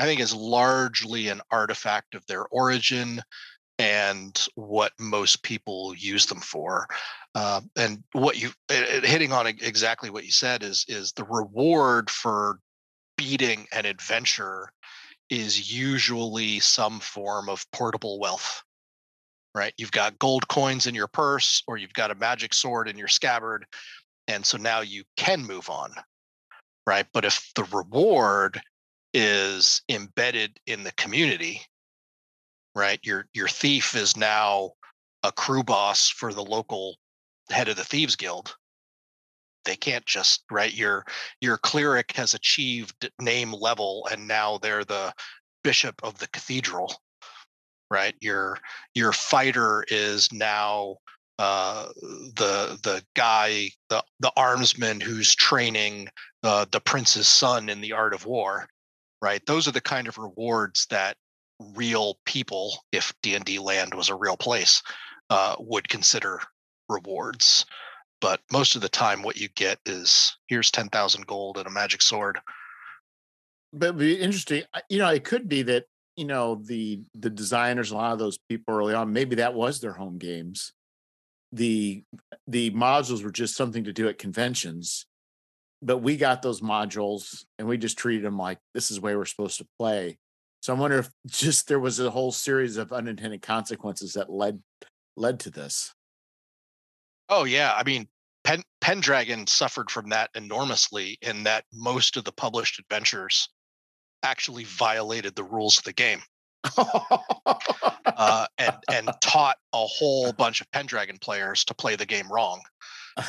think is largely an artifact of their origin and what most people use them for. And what you hitting on exactly what you said is the reward for beating an adventure is usually some form of portable wealth, right? You've got gold coins in your purse, or you've got a magic sword in your scabbard, and so now you can move on, right? But if the reward is embedded in the community, right? Your thief is now a crew boss for the local head of the Thieves Guild. They can't just, right? Your cleric has achieved name level and now they're the bishop of the cathedral, right? Your fighter is now the guy, the armsman who's training the prince's son in the art of war, right? Those are the kind of rewards that real people, if D&D land was a real place, would consider rewards. But most of the time what you get is, here's 10,000 gold and a magic sword. But it'd be interesting, you know, it could be that, you know, the designers, a lot of those people early on, maybe that was their home games. The modules were just something to do at conventions, but we got those modules and we just treated them like, this is the way we're supposed to play. So I wonder if just there was a whole series of unintended consequences that led to this. Oh yeah, I mean, Pendragon suffered from that enormously, in that most of the published adventures actually violated the rules of the game, and taught a whole bunch of Pendragon players to play the game wrong,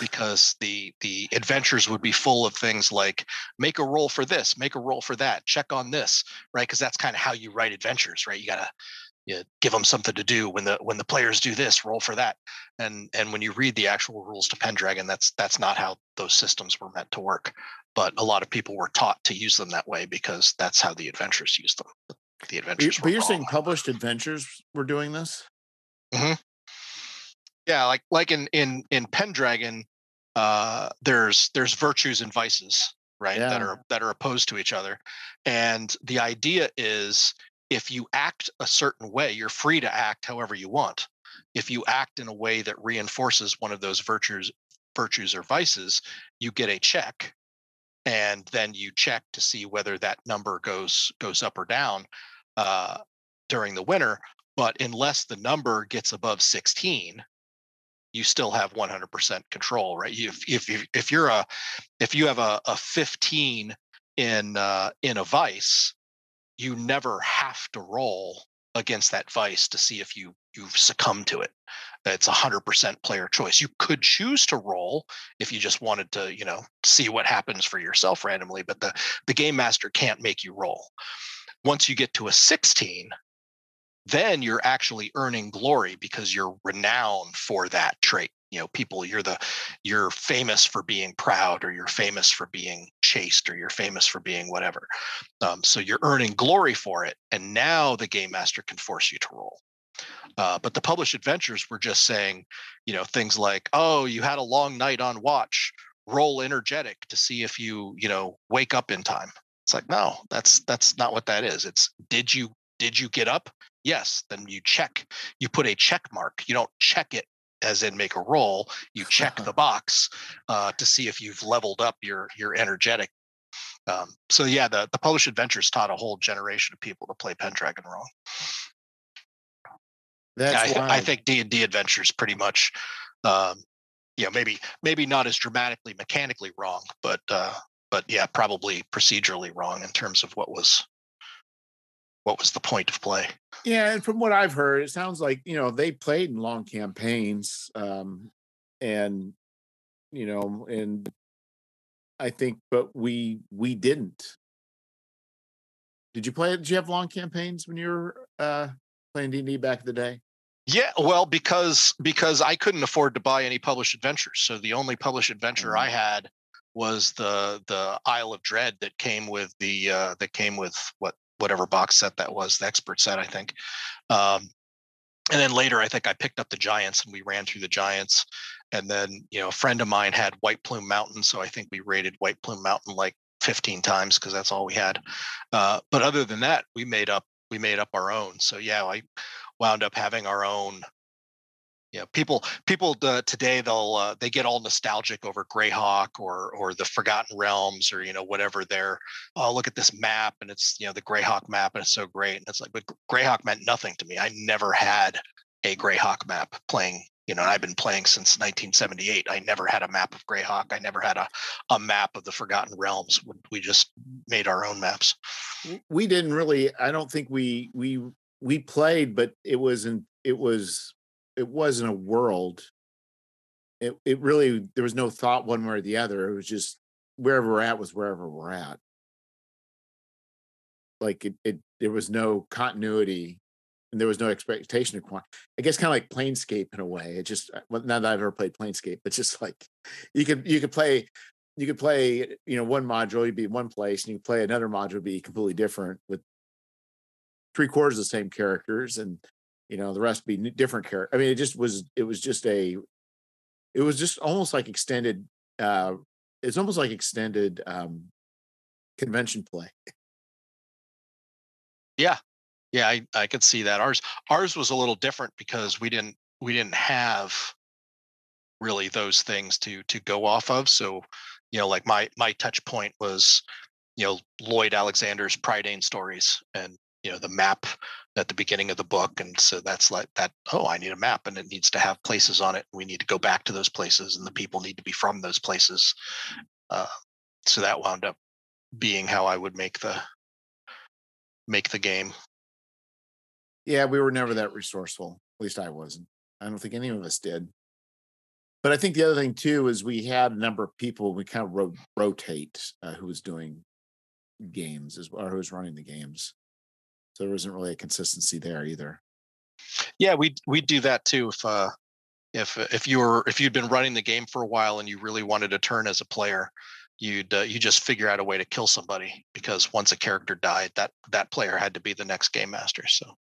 because the adventures would be full of things like, make a roll for this, make a roll for that, check on this, right? Because that's kind of how you write adventures, right? You gotta give them something to do. When the players do this, roll for that. And when you read the actual rules to Pendragon, that's not how those systems were meant to work. But a lot of people were taught to use them that way because that's how the adventures used them. The adventures. But you're saying published adventures were doing this? Mm-hmm. Yeah, like in Pendragon, there's virtues and vices, right? Yeah. That are opposed to each other, and the idea is, if you act a certain way, you're free to act however you want. If you act in a way that reinforces one of those virtues or vices, you get a check, and then you check to see whether that number goes up or down during the winter. But unless the number gets above 16. You still have 100% control, right? If you have a 15 in a vice, you never have to roll against that vice to see if you've succumbed to it. It's 100% player choice. You could choose to roll if you just wanted to, you know, see what happens for yourself randomly, but the game master can't make you roll. Once you get to a 16. Then you're actually earning glory because you're renowned for that trait. You know, people, you're famous for being proud, or you're famous for being chaste, or you're famous for being whatever. So you're earning glory for it. And now the game master can force you to roll. But the published adventures were just saying, you know, things like, oh, you had a long night on watch, roll energetic to see if you wake up in time. It's like, no, that's not what that is. It's, did you get up? Yes, then you check. You put a check mark. You don't check it as in make a roll. You check the box to see if you've leveled up your energetic. So yeah, the published adventures taught a whole generation of people to play Pendragon wrong. That's I think D&D adventures pretty much, you know, maybe not as dramatically mechanically wrong, but yeah, probably procedurally wrong in terms of what was what was the point of play? Yeah, and from what I've heard, it sounds like, you know, they played in long campaigns, and, you know, and I think, but we didn't. Did you play? Did you have long campaigns when you were playing D&D back in the day? Yeah, well, because I couldn't afford to buy any published adventures, so the only published adventure I had was the Isle of Dread that came with the that came with whatever box set that was, the expert set, I think. And then later, I think I picked up the Giants and we ran through the Giants. And then, you know, a friend of mine had White Plume Mountain, so I think we raided White Plume Mountain like 15 times because that's all we had. But other than that, we made up our own. So yeah, I wound up having our own. Yeah, people today they get all nostalgic over Greyhawk or the Forgotten Realms or, you know, whatever. They're, oh, look at this map and it's, you know, the Greyhawk map and it's so great. And it's like, but Greyhawk meant nothing to me. I never had a Greyhawk map playing. You know, I've been playing since 1978. I never had a map of Greyhawk. I never had a map of the Forgotten Realms. We just made our own maps. We didn't really. I don't think we played, but it wasn't a world. It really, there was no thought one way or the other. It was just wherever we're at was wherever we're at. Like there was no continuity and there was no expectation of quantity. I guess kind of like Planescape in a way. It just, well, not that I've ever played Planescape, it's just like you could play, you know, one module, you'd be in one place, and you could play another module, be completely different with 3/4 of the same characters, and you know, the rest be different characters. I mean, it was just almost like extended, it's almost like extended convention play. Yeah. Yeah. I could see that. Ours was a little different because we didn't have really those things to go off of. So, you know, like my touch point was, you know, Lloyd Alexander's Prydain stories and, you know, the map at the beginning of the book. And so that's like that, oh, I need a map and it needs to have places on it. We need to go back to those places and the people need to be from those places. So that wound up being how I would make the game. Yeah, we were never that resourceful. At least I wasn't. I don't think any of us did. But I think the other thing too is we had a number of people, we kind of rotate who was doing games as well, or who was running the games. So there wasn't really a consistency there either. Yeah, we do that too. If you'd been running the game for a while and you really wanted a turn as a player, you just figure out a way to kill somebody, because once a character died, that player had to be the next game master. So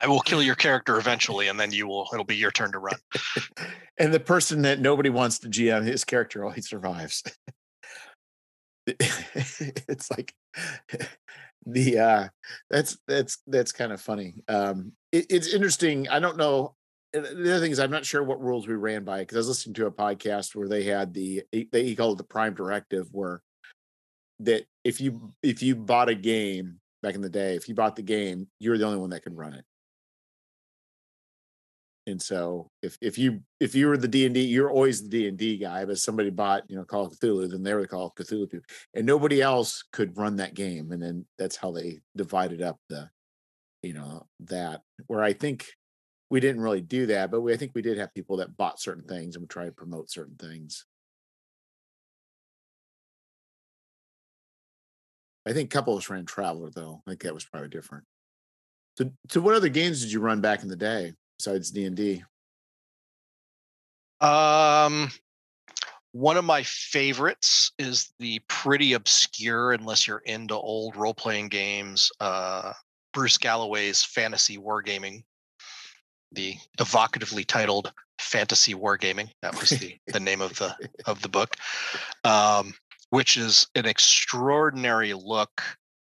I will kill your character eventually, and then it'll be your turn to run. And the person that nobody wants to GM, his character always survives. It's like the that's kind of funny. It's interesting. I don't know. The other thing is I'm not sure what rules we ran by, because I was listening to a podcast where they had they called it the prime directive, where that if you bought a game back in the day, if you bought the game, you're the only one that could run it. And so if you were the D&D, you're always the D&D guy, but somebody bought, you know, Call of Cthulhu, then they were the Call of Cthulhu people. And nobody else could run that game. And then that's how they divided up the, you know, that, where I think we didn't really do that, but I think we did have people that bought certain things and would try to promote certain things. I think a couple of us ran Traveler, though. I think that was probably different. So what other games did you run back in the day? Besides D&D, one of my favorites is the pretty obscure, unless you're into old role-playing games, Bruce Galloway's Fantasy Wargaming, the evocatively titled Fantasy Wargaming. That was the name of the book, which is an extraordinary look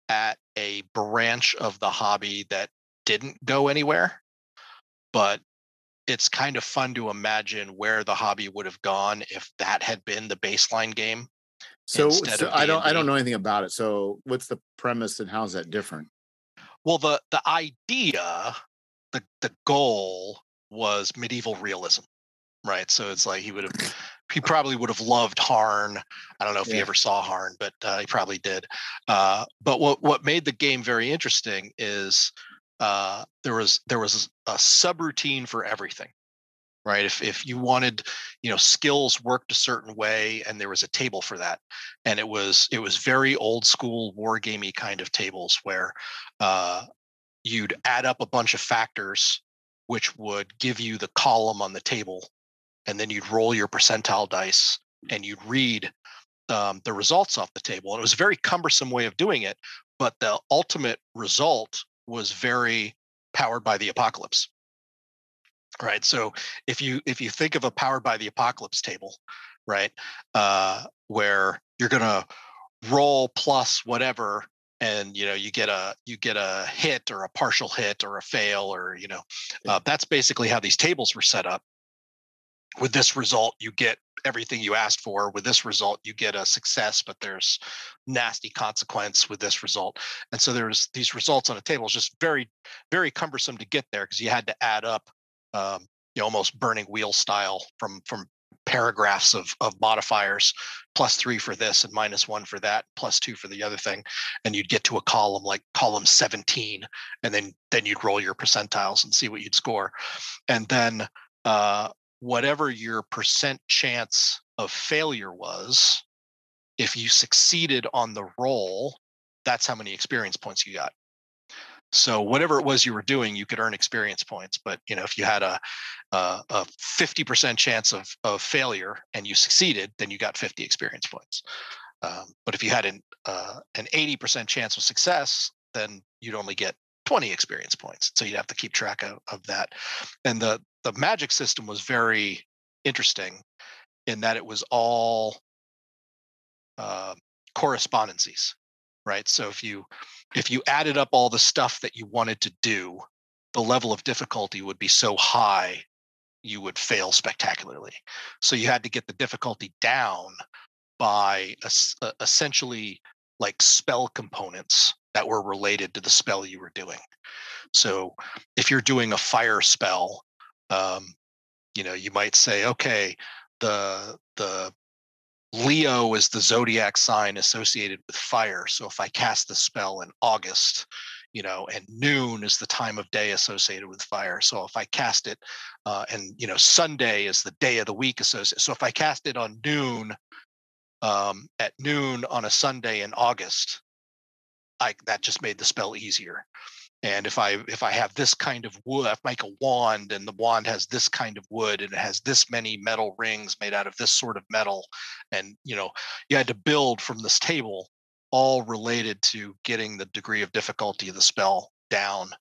at a branch of the hobby that didn't go anywhere. But it's kind of fun to imagine where the hobby would have gone if that had been the baseline game. So I don't know anything about it. So what's the premise and how is that different? Well, the idea, the goal was medieval realism, right? So it's like he would have he probably would have loved Harn. I don't know if he ever saw Harn, but he probably did. But what made the game very interesting is there was a subroutine for everything, right? If you wanted, skills worked a certain way, and there was a table for that, and it was very old school wargamey kind of tables where you'd add up a bunch of factors, which would give you the column on the table, and then you'd roll your percentile dice and you'd read the results off the table. And it was a very cumbersome way of doing it, but the ultimate result was very powered by the apocalypse. Right. So if you think of a powered by the apocalypse table, right, where you're gonna roll plus whatever, and you get a hit or a partial hit or a fail, or that's basically how these tables were set up. With this result, you get everything you asked for. With this result, you get a success, but there's nasty consequence with this result. And so there's these results on a table. It's just very, very cumbersome to get there because you had to add up, almost burning wheel style from paragraphs of modifiers, +3 for this and -1 for that, +2 for the other thing. And you'd get to a column like column 17, and then you'd roll your percentiles and see what you'd score. And then, whatever your percent chance of failure was, if you succeeded on the roll, that's how many experience points you got. So whatever it was you were doing, you could earn experience points. But if you had a 50% chance of failure and you succeeded, then you got 50 experience points. But if you had an 80% chance of success, then you'd only get 20 experience points. So you'd have to keep track of that. And the magic system was very interesting in that it was all correspondencies, right? So if you added up all the stuff that you wanted to do, the level of difficulty would be so high, you would fail spectacularly. So you had to get the difficulty down by essentially like spell components that were related to the spell you were doing. So if you're doing a fire spell, you might say, okay, the Leo is the zodiac sign associated with fire. So if I cast the spell in August, and noon is the time of day associated with fire. So if I cast it, Sunday is the day of the week associated. So if I cast it on noon, at noon on a Sunday in August, that just made the spell easier. And if I have this kind of wood, I make a wand, and the wand has this kind of wood, and it has this many metal rings made out of this sort of metal. And, you had to build from this table, all related to getting the degree of difficulty of the spell down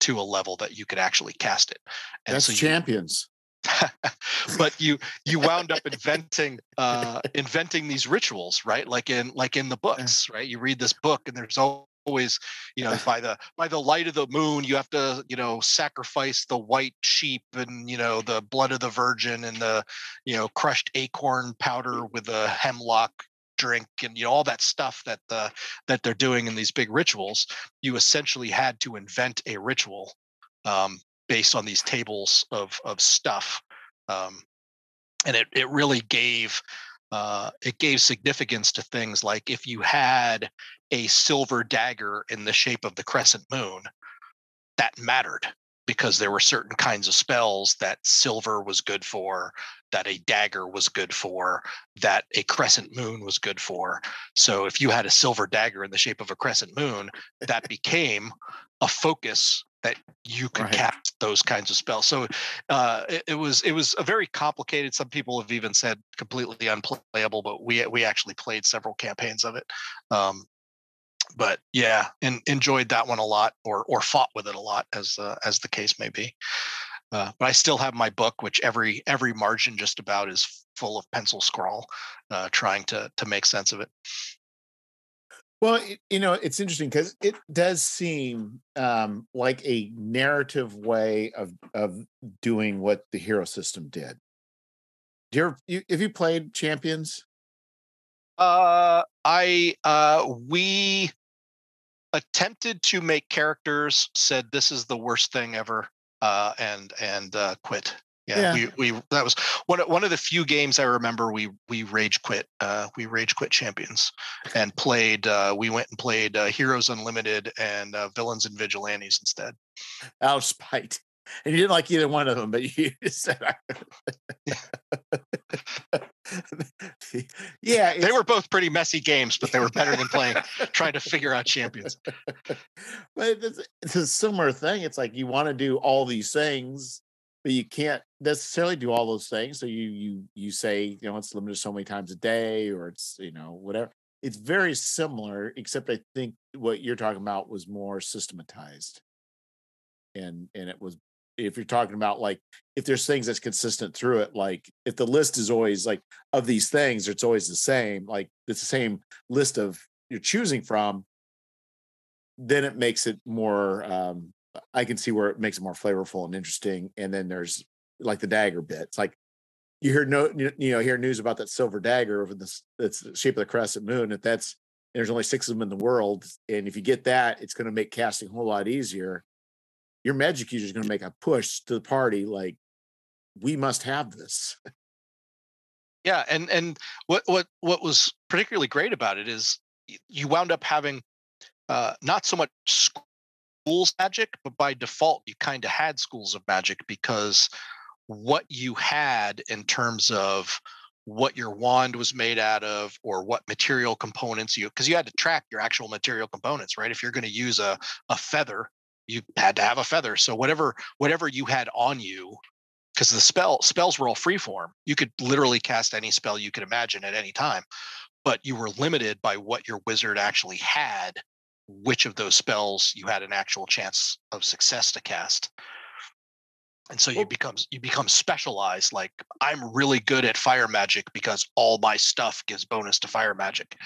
to a level that you could actually cast it. And that's so champions. But you wound up inventing these rituals, right? Like in the books, right? You read this book, and there's always, by the light of the moon, you have to, sacrifice the white sheep and, the blood of the virgin and the, crushed acorn powder with a hemlock drink and, all that stuff that they're doing in these big rituals. You essentially had to invent a ritual based on these tables of stuff. And it really gave... it gave significance to things like if you had a silver dagger in the shape of the crescent moon, that mattered because there were certain kinds of spells that silver was good for, that a dagger was good for, that a crescent moon was good for. So if you had a silver dagger in the shape of a crescent moon, that became a focus that you could cast those kinds of spells. So it was a very complicated, some people have even said completely unplayable, but we actually played several campaigns of it. But yeah, and enjoyed that one a lot, or fought with it a lot as the case may be. But I still have my book, which every margin just about is full of pencil scrawl, trying to make sense of it. Well, it's interesting because it does seem like a narrative way of doing what the hero system did. Have you played Champions? We attempted to make characters, said this is the worst thing ever, and quit. Yeah, yeah. We that was one of the few games I remember we rage quit. We rage quit Champions and played. We went and played Heroes Unlimited and Villains and Vigilantes instead. Out of spite, and you didn't like either one of them, but you just said, "Yeah." They were both pretty messy games, but they were better than playing trying to figure out Champions. But it's a similar thing. It's like you want to do all these things, but you can't necessarily do all those things. So you say, you know, it's limited so many times a day, or it's, you know, whatever. It's very similar, except I think what you're talking about was more systematized. And it was, if you're talking about, like, if there's things that's consistent through it, like if the list is always like of these things, it's always the same, like it's the same list of you're choosing from, then it makes it more, I can see where it makes it more flavorful and interesting. And then there's like the dagger bit. It's like you hear hear news about that silver dagger over that's the shape of the crescent moon. If that's, there's only 6 of them in the world, and if you get that, it's going to make casting a whole lot easier. Your Magic user is going to make a push to the party, like, we must have this. Yeah, and what was particularly great about it is you wound up having not so much Schools Magic, but by default you kind of had Schools of Magic, because what you had in terms of what your wand was made out of, or what material components because you had to track your actual material components, right? If you're going to use a feather, you had to have a feather. So whatever you had on you, because the spells were all freeform, you could literally cast any spell you could imagine at any time, but you were limited by what your wizard actually had, which of those spells you had an actual chance of success to cast. And so you become specialized. Like, I'm really good at fire magic because all my stuff gives bonus to fire magic,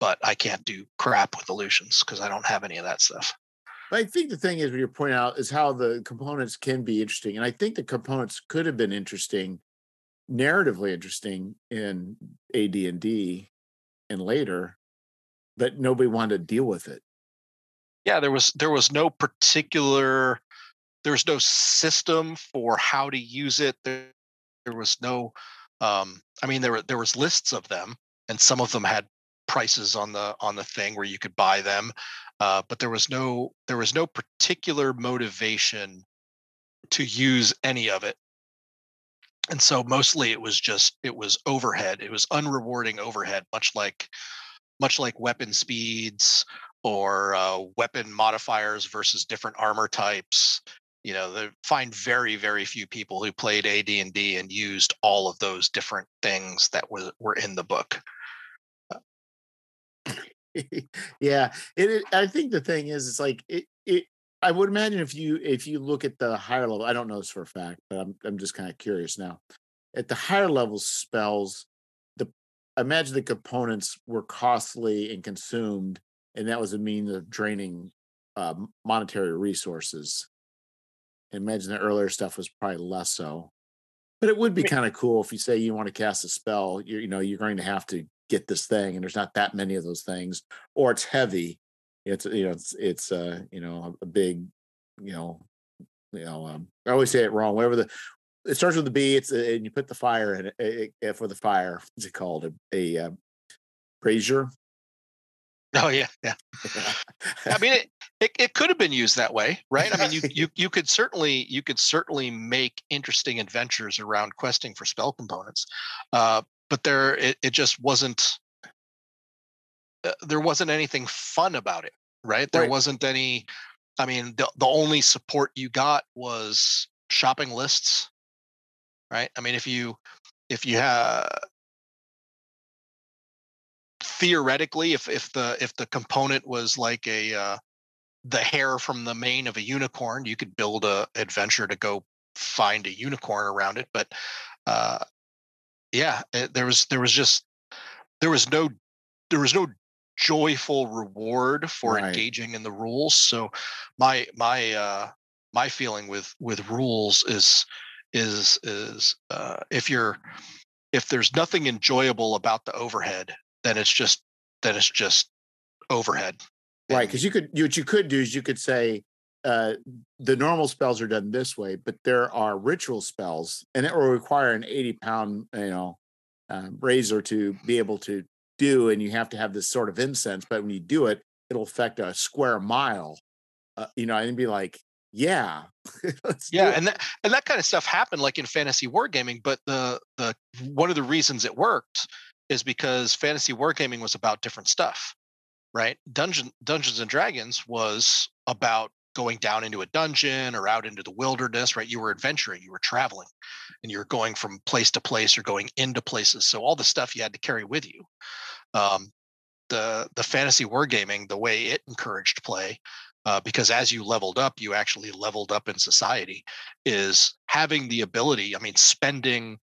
but I can't do crap with illusions because I don't have any of that stuff. But I think the thing is, what you're pointing out is how the components can be interesting. And I think the components could have been interesting, narratively interesting in AD&D and later, but nobody wanted to deal with it. Yeah, there was no particular, there's no system for how to use it. There was no, there was lists of them, and some of them had prices on the thing where you could buy them, but there was no particular motivation to use any of it. And so mostly it was overhead. It was unrewarding overhead, much like weapon speeds, or weapon modifiers versus different armor types. You know, they find very, very few people who played AD&D and used all of those different things that were in the book. Yeah, I think the thing is, it's like it. I would imagine if you look at the higher level, I don't know this for a fact, but I'm just kind of curious now. At the higher level spells, I imagine the components were costly and consumed, and that was a means of draining monetary resources. I imagine the earlier stuff was probably less so. But it would be kind of cool if you say you want to cast a spell, you're going to have to get this thing, and there's not that many of those things, or it's heavy. It's, you know, it's you know, a big, I always say it wrong. Whatever it starts with the B. It's and you put the fire in it for the fire. What's it called? A brazier. Oh yeah. I mean, it could have been used that way, right? I mean, you could certainly make interesting adventures around questing for spell components, but it just wasn't. There wasn't anything fun about it, right? There wasn't any. I mean, the only support you got was shopping lists. Right. I mean, if you have theoretically, if the component was like the hair from the mane of a unicorn, you could build an adventure to go find a unicorn around it. But there was no joyful reward for engaging in the rules. So my feeling with rules is if there's nothing enjoyable about the overhead, then it's just overhead. Right, because you could say the normal spells are done this way, but there are ritual spells, and it will require an 80-pound, razor to be able to do, and you have to have this sort of incense. But when you do it, it'll affect a square mile, and be like, yeah, yeah, and that kind of stuff happened like in Fantasy Wargaming. But the one of the reasons it worked is because Fantasy Wargaming was about different stuff, right? Dungeons and Dragons was about going down into a dungeon or out into the wilderness, right? You were adventuring, you were traveling, and you're going from place to place, you're going into places. So all the stuff you had to carry with you. The Fantasy Wargaming, the way it encouraged play, because as you leveled up, you actually leveled up in society, is having the ability, spending,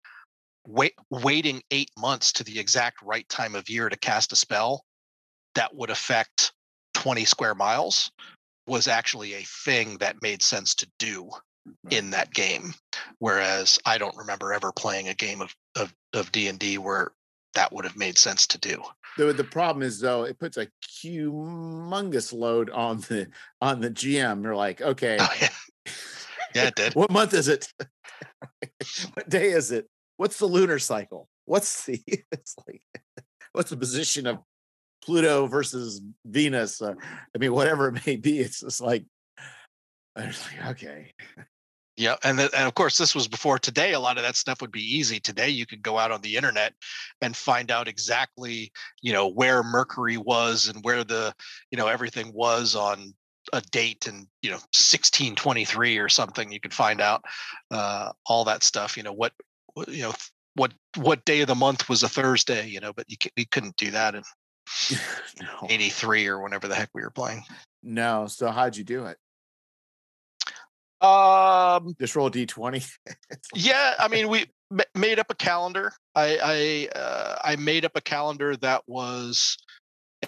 waiting 8 months to the exact right time of year to cast a spell that would affect 20 square miles was actually a thing that made sense to do in that game. Whereas I don't remember ever playing a game of D&D where that would have made sense to do. The problem is, though, it puts a humongous load on the GM. You're like, okay. Oh, yeah, it did. What month is it? What day is it? What's the lunar cycle? What's the position of Pluto versus Venus? Whatever it may be, it's just like, I was like, okay. Yeah, and of course, this was before today. A lot of that stuff would be easy. Today, you could go out on the internet and find out exactly, where Mercury was and where everything was on a date in, 1623 or something. You could find out all that stuff. What day of the month was a Thursday. But you couldn't do that in no. 83 or whenever the heck we were playing. No. So how'd you do it? Just roll a d20. Yeah, we made up a calendar. I made up a calendar that was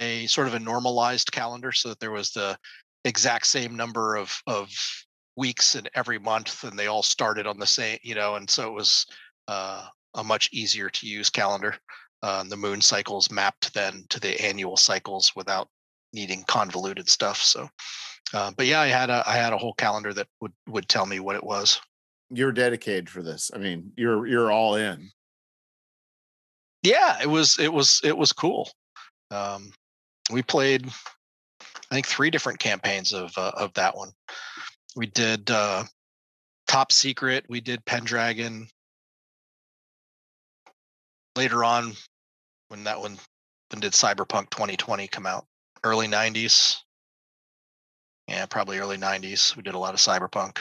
a sort of a normalized calendar, so that there was the exact same number of weeks in every month, and they all started on the same, and so it was a much easier to use calendar. The moon cycles mapped then to the annual cycles without needing convoluted stuff. So but yeah, I had a whole calendar that would tell me what it was. You're dedicated for this. You're all in. Yeah, it was cool. We played, I think, 3 different campaigns of that one. We did Top Secret. We did Pendragon. Later on, when did Cyberpunk 2020 come out? Early 90s. Yeah, probably early 90s. We did a lot of Cyberpunk.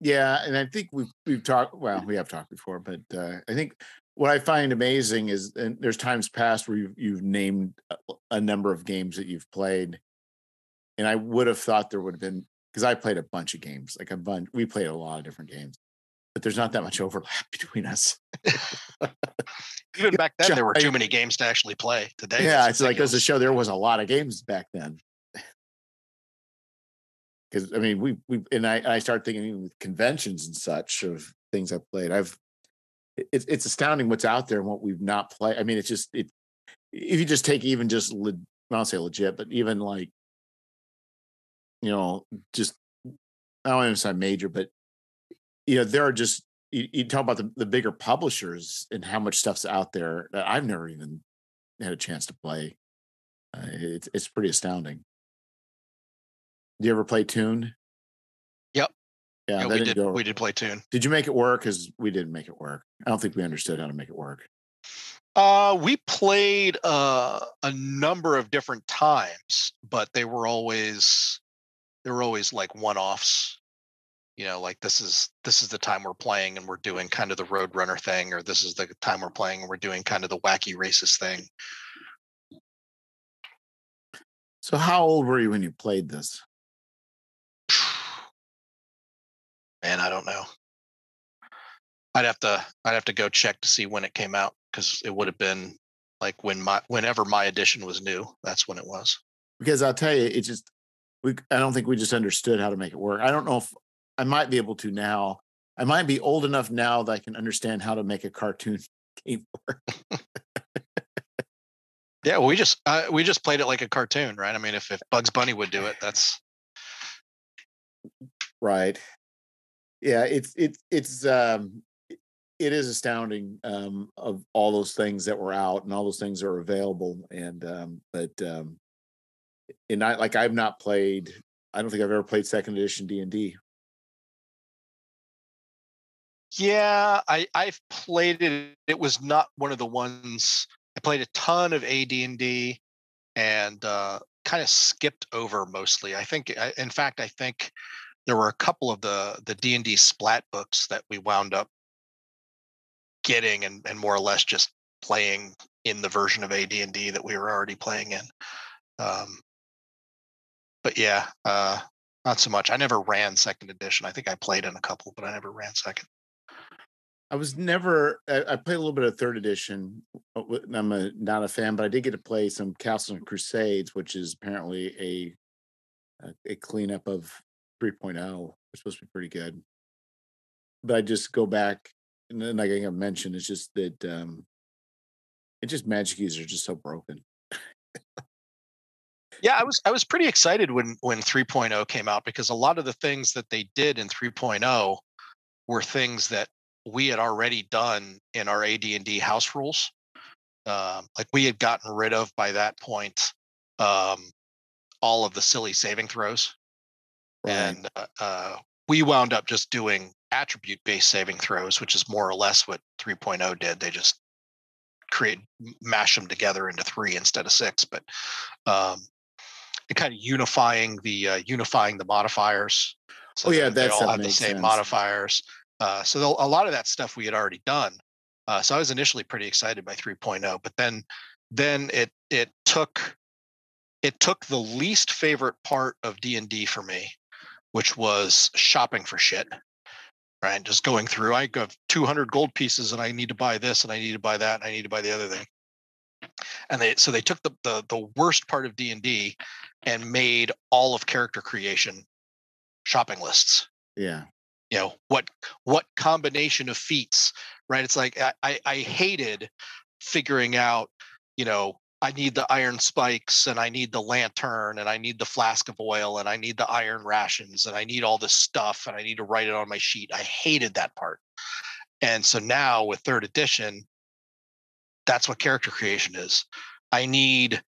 Yeah, and I think we've talked, we have talked before, but I think what I find amazing is, and there's times past where you've named a number of games that you've played, and I would have thought there would have been, because I played a bunch of games, we played a lot of different games, but there's not that much overlap between us. Even back then, there were too many games to actually play. Today, yeah, it's like, as a show, there was a lot of games back then. Because I start thinking, even with conventions and such, of things I've played. It's astounding what's out there and what we've not played. It's just if you just take even just I don't say legit, but even like just I don't even say major, but there are just. You talk about the bigger publishers and how much stuff's out there that I've never even had a chance to play. It's pretty astounding. Do you ever play Tune? Yep. Yeah, we did play Tune. Did you make it work? Because we didn't make it work. I don't think we understood how to make it work. We played a number of different times, but they were always like one-offs. Like this is the time we're playing and we're doing kind of the Roadrunner thing, or this is the time we're playing and we're doing kind of the wacky racist thing. So how old were you when you played this? Man, I don't know. I'd have to go check to see when it came out, because it would have been like whenever my edition was new. That's when it was. Because I'll tell you, I don't think we just understood how to make it work. I don't know if I might be able to now. I might be old enough now that I can understand how to make a cartoon game work. Yeah, we just played it like a cartoon, right? I mean, if Bugs Bunny would do it, that's right. Yeah, it is astounding of all those things that were out and all those things that are available, I don't think I've ever played second edition D&D. Yeah, I've played it. It was not one of the ones. I played a ton of AD&D and kind of skipped over mostly. I think there were a couple of the D&D splat books that we wound up getting and more or less just playing in the version of AD&D that we were already playing in. But yeah, not so much. I never ran second edition. I think I played in a couple, but I never ran second. I played a little bit of third edition. I'm not a fan, but I did get to play some Castle and Crusades, which is apparently a cleanup of 3.0. It's supposed to be pretty good. But I just go back, and then like I mentioned, it's just that Magic users are just so broken. Yeah, I was pretty excited when 3.0 came out, because a lot of the things that they did in 3.0 were things that we had already done in our AD&D house rules. Like we had gotten rid of by that point all of the silly saving throws. Right. And we wound up just doing attribute-based saving throws, which is more or less what 3.0 did. They just mash them together into 3 instead of 6. But kind of unifying the modifiers. So they all have the same modifiers. So a lot of that stuff we had already done. So I was initially pretty excited by 3.0, but then it took the least favorite part of D&D for me, which was shopping for shit. Right, just going through. I have 200 gold pieces, and I need to buy this, and I need to buy that, and I need to buy the other thing. And they took the worst part of D&D and made all of character creation shopping lists. Yeah. You know, what combination of feats, right? It's like I hated figuring out, you know, I need the iron spikes and I need the lantern and I need the flask of oil and I need the iron rations and I need all this stuff and I need to write it on my sheet. I hated that part. And so now with third edition, that's what character creation is. I need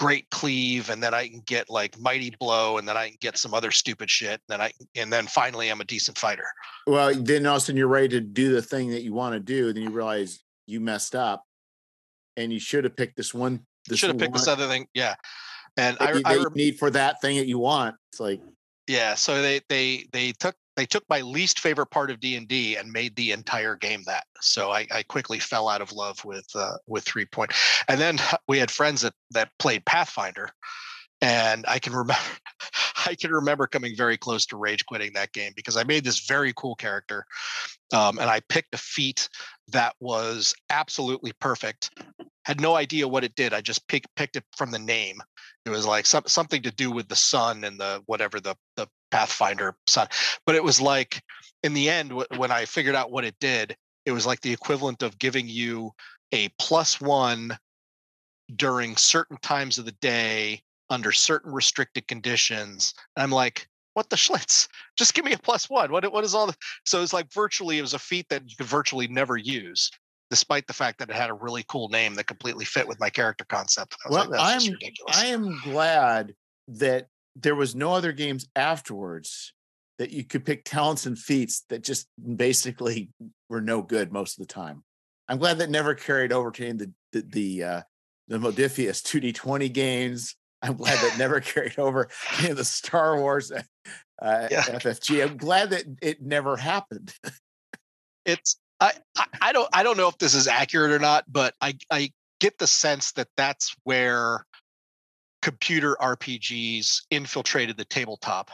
Great Cleave, and then I can get like Mighty Blow, and then I can get some other stupid shit, and then finally I'm a decent fighter. Well, then Austin, you're ready to do the thing that you want to do, and then you realize you messed up, and you should have picked this one. This other thing, yeah. And I need for that thing that you want. It's like, yeah. So they took my least favorite part of D&D and made the entire game that. So I quickly fell out of love with 3.0. And then we had friends that played Pathfinder, and I can remember coming very close to rage quitting that game, because I made this very cool character, and I picked a feat that was absolutely perfect. Had no idea what it did. I just picked it from the name. It was like something to do with the sun and the whatever the Pathfinder sun. But it was like, in the end, when I figured out what it did, it was like the equivalent of giving you a +1 during certain times of the day under certain restricted conditions. And I'm like, what the schlitz? Just give me a +1. What is all the... So it's like virtually, it was a feat that you could virtually never use, despite the fact that it had a really cool name that completely fit with my character concept. I am glad that there was no other games afterwards that you could pick talents and feats that just basically were no good most of the time. I'm glad that never carried over to the Modifius 2D20 games. I'm glad that never carried over to the Star Wars FFG. I'm glad that it never happened. I don't know if this is accurate or not, but I get the sense that that's where computer RPGs infiltrated the tabletop,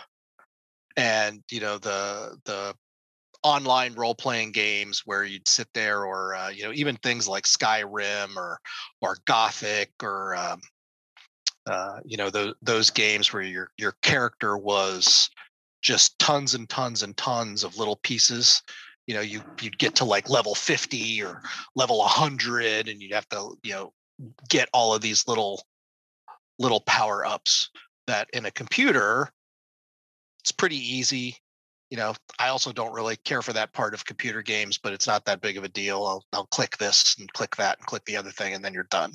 and you know, the online role playing games where you'd sit there, or you know, even things like Skyrim or Gothic, or you know, those games where your character was just tons and tons and tons of little pieces. You know, you'd get to like level 50 or level 100, and you'd have to, you know, get all of these little power ups that in a computer it's pretty easy. You know, I also don't really care for that part of computer games, but it's not that big of a deal. I'll click this and click that and click the other thing, and then you're done.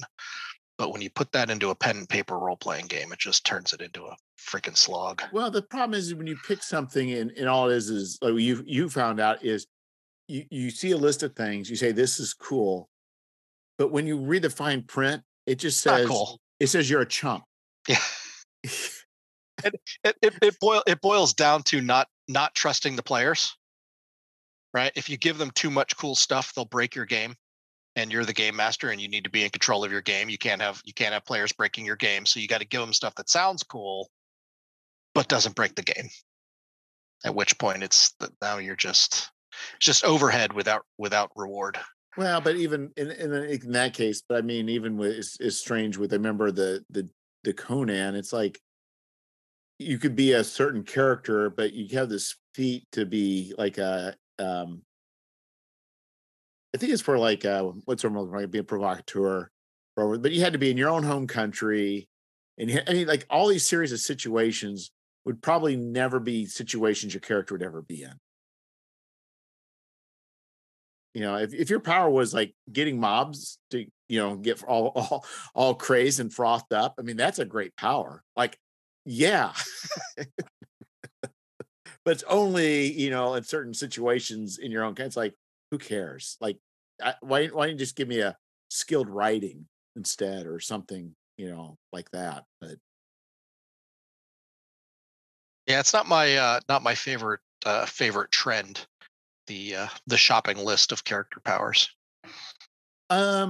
But when you put that into a pen and paper role-playing game, it just turns it into a freaking slog. Well, the problem is when you pick something, and all it is like you found out is you see a list of things, you say, this is cool. But when you read the fine print, it just says, cool. It says you're a chump. Yeah. It boils down to not trusting the players, right? If you give them too much cool stuff, they'll break your game, and you're the game master, and you need to be in control of your game. You can't have players breaking your game, so you got to give them stuff that sounds cool, but doesn't break the game. At which point, now you're just overhead without reward. Well, but even in that case, but I mean, even with it's strange with I remember the Conan. It's like, you could be a certain character, but you have this feat to be like a, I think it's for like what's her name, like be a provocateur, but you had to be in your own home country, and I mean, like all these series of situations would probably never be situations your character would ever be in. You know, if your power was like getting mobs to, you know, get all crazed and frothed up, I mean, that's a great power. Like, yeah. But it's only, you know, in certain situations in your own. It's like, who cares? Like, why don't you just give me a skilled writing instead or something, you know, like that? But yeah, it's not my favorite trend, the shopping list of character powers. I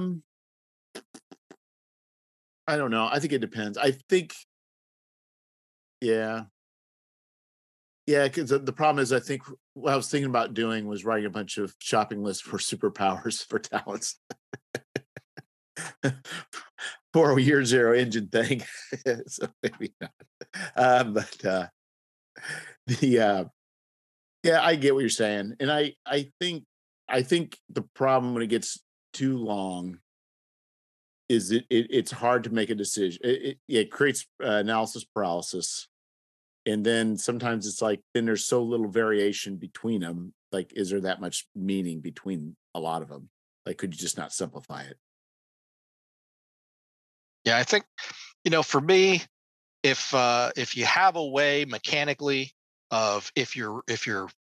don't know. I think it depends. I think. Yeah, because the problem is, I think what I was thinking about doing was writing a bunch of shopping lists for superpowers for talents. For a year zero engine thing. So maybe not. Yeah, I get what you're saying. And I think the problem when it gets too long is it's hard to make a decision. It creates analysis paralysis. And then sometimes it's like, then there's so little variation between them. Like, is there that much meaning between a lot of them? Like, could you just not simplify it? Yeah, I think, you know, for me, if you have a way mechanically of, if you're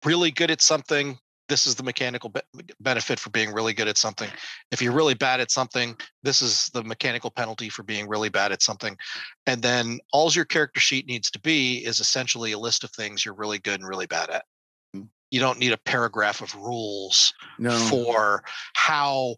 really good at something, this is the mechanical benefit for being really good at something. If you're really bad at something, this is the mechanical penalty for being really bad at something. And then all your character sheet needs to be is essentially a list of things you're really good and really bad at. You don't need a paragraph of rules for how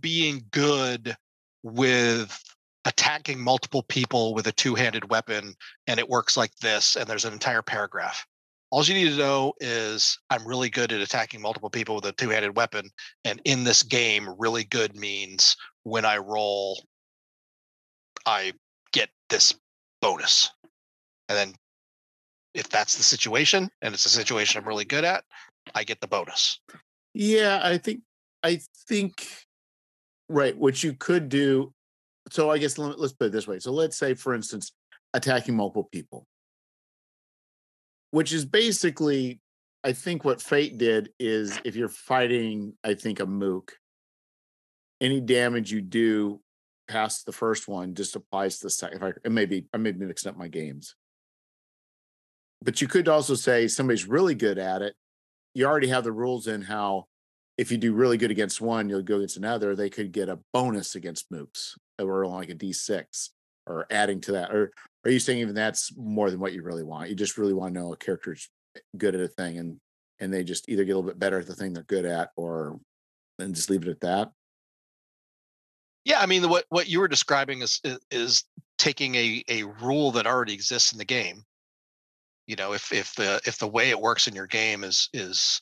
being good with attacking multiple people with a two-handed weapon, and it works like this, and there's an entire paragraph. All you need to know is I'm really good at attacking multiple people with a two-handed weapon. And in this game, really good means when I roll, I get this bonus. And then if that's the situation, and it's a situation I'm really good at, I get the bonus. Yeah, I think, right, what you could do. So I guess let's put it this way. So let's say, for instance, attacking multiple people. Which is basically, I think what Fate did is if you're fighting, I think, a mook, any damage you do past the first one just applies to the second. I may be mixing up my games. But you could also say somebody's really good at it. You already have the rules in how if you do really good against one, you'll go against another. They could get a bonus against mooks or like a D6 or adding to that. Or are you saying even that's more than what you really want? You just really want to know a character's good at a thing, and they just either get a little bit better at the thing they're good at, or then just leave it at that. Yeah, I mean, what you were describing is taking a rule that already exists in the game. You know, if the way it works in your game is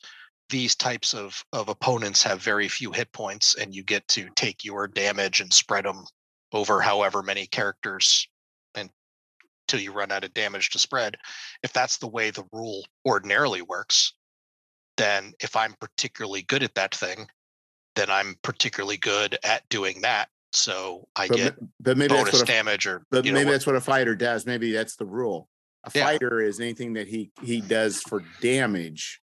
these types of opponents have very few hit points, and you get to take your damage and spread them over however many characters until you run out of damage to spread. If that's the way the rule ordinarily works, then if I'm particularly good at that thing, then I'm particularly good at doing that So I that's what a fighter does. Maybe that's the rule. Fighter is anything that he does for damage.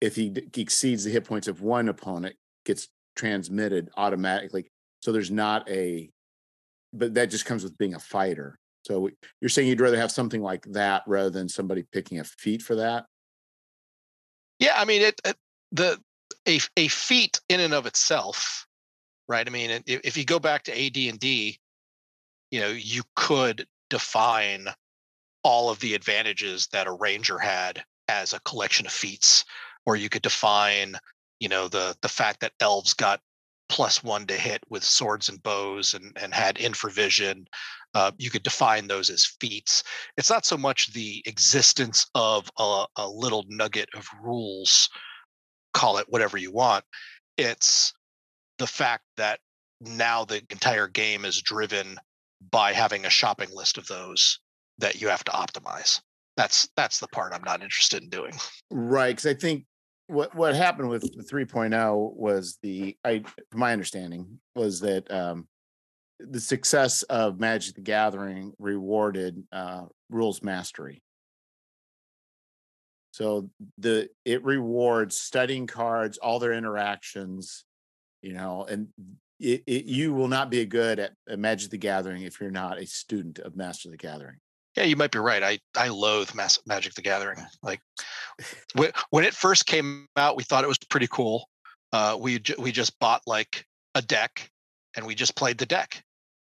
If he exceeds the hit points of one opponent, gets transmitted automatically. So there's not a, but that just comes with being a fighter. So you're saying you'd rather have something like that rather than somebody picking a feat for that? Yeah, I mean, a feat in and of itself, right? I mean, if you go back to AD&D, you know, you could define all of the advantages that a ranger had as a collection of feats, or you could define, you know, the fact that elves got +1 to hit with swords and bows and had infravision. You could define those as feats. It's not so much the existence of a little nugget of rules, call it whatever you want. It's the fact that now the entire game is driven by having a shopping list of those that you have to optimize. That's the part I'm not interested in doing. Right, because I think what happened with the 3.0 was my understanding was that the success of Magic the Gathering rewarded rules mastery. So it rewards studying cards, all their interactions, you know, and you will not be good at Magic the Gathering if you're not a student of Master the Gathering. Yeah, you might be right. I loathe Magic the Gathering. Like when it first came out, we thought it was pretty cool. We just bought like a deck and we just played the deck.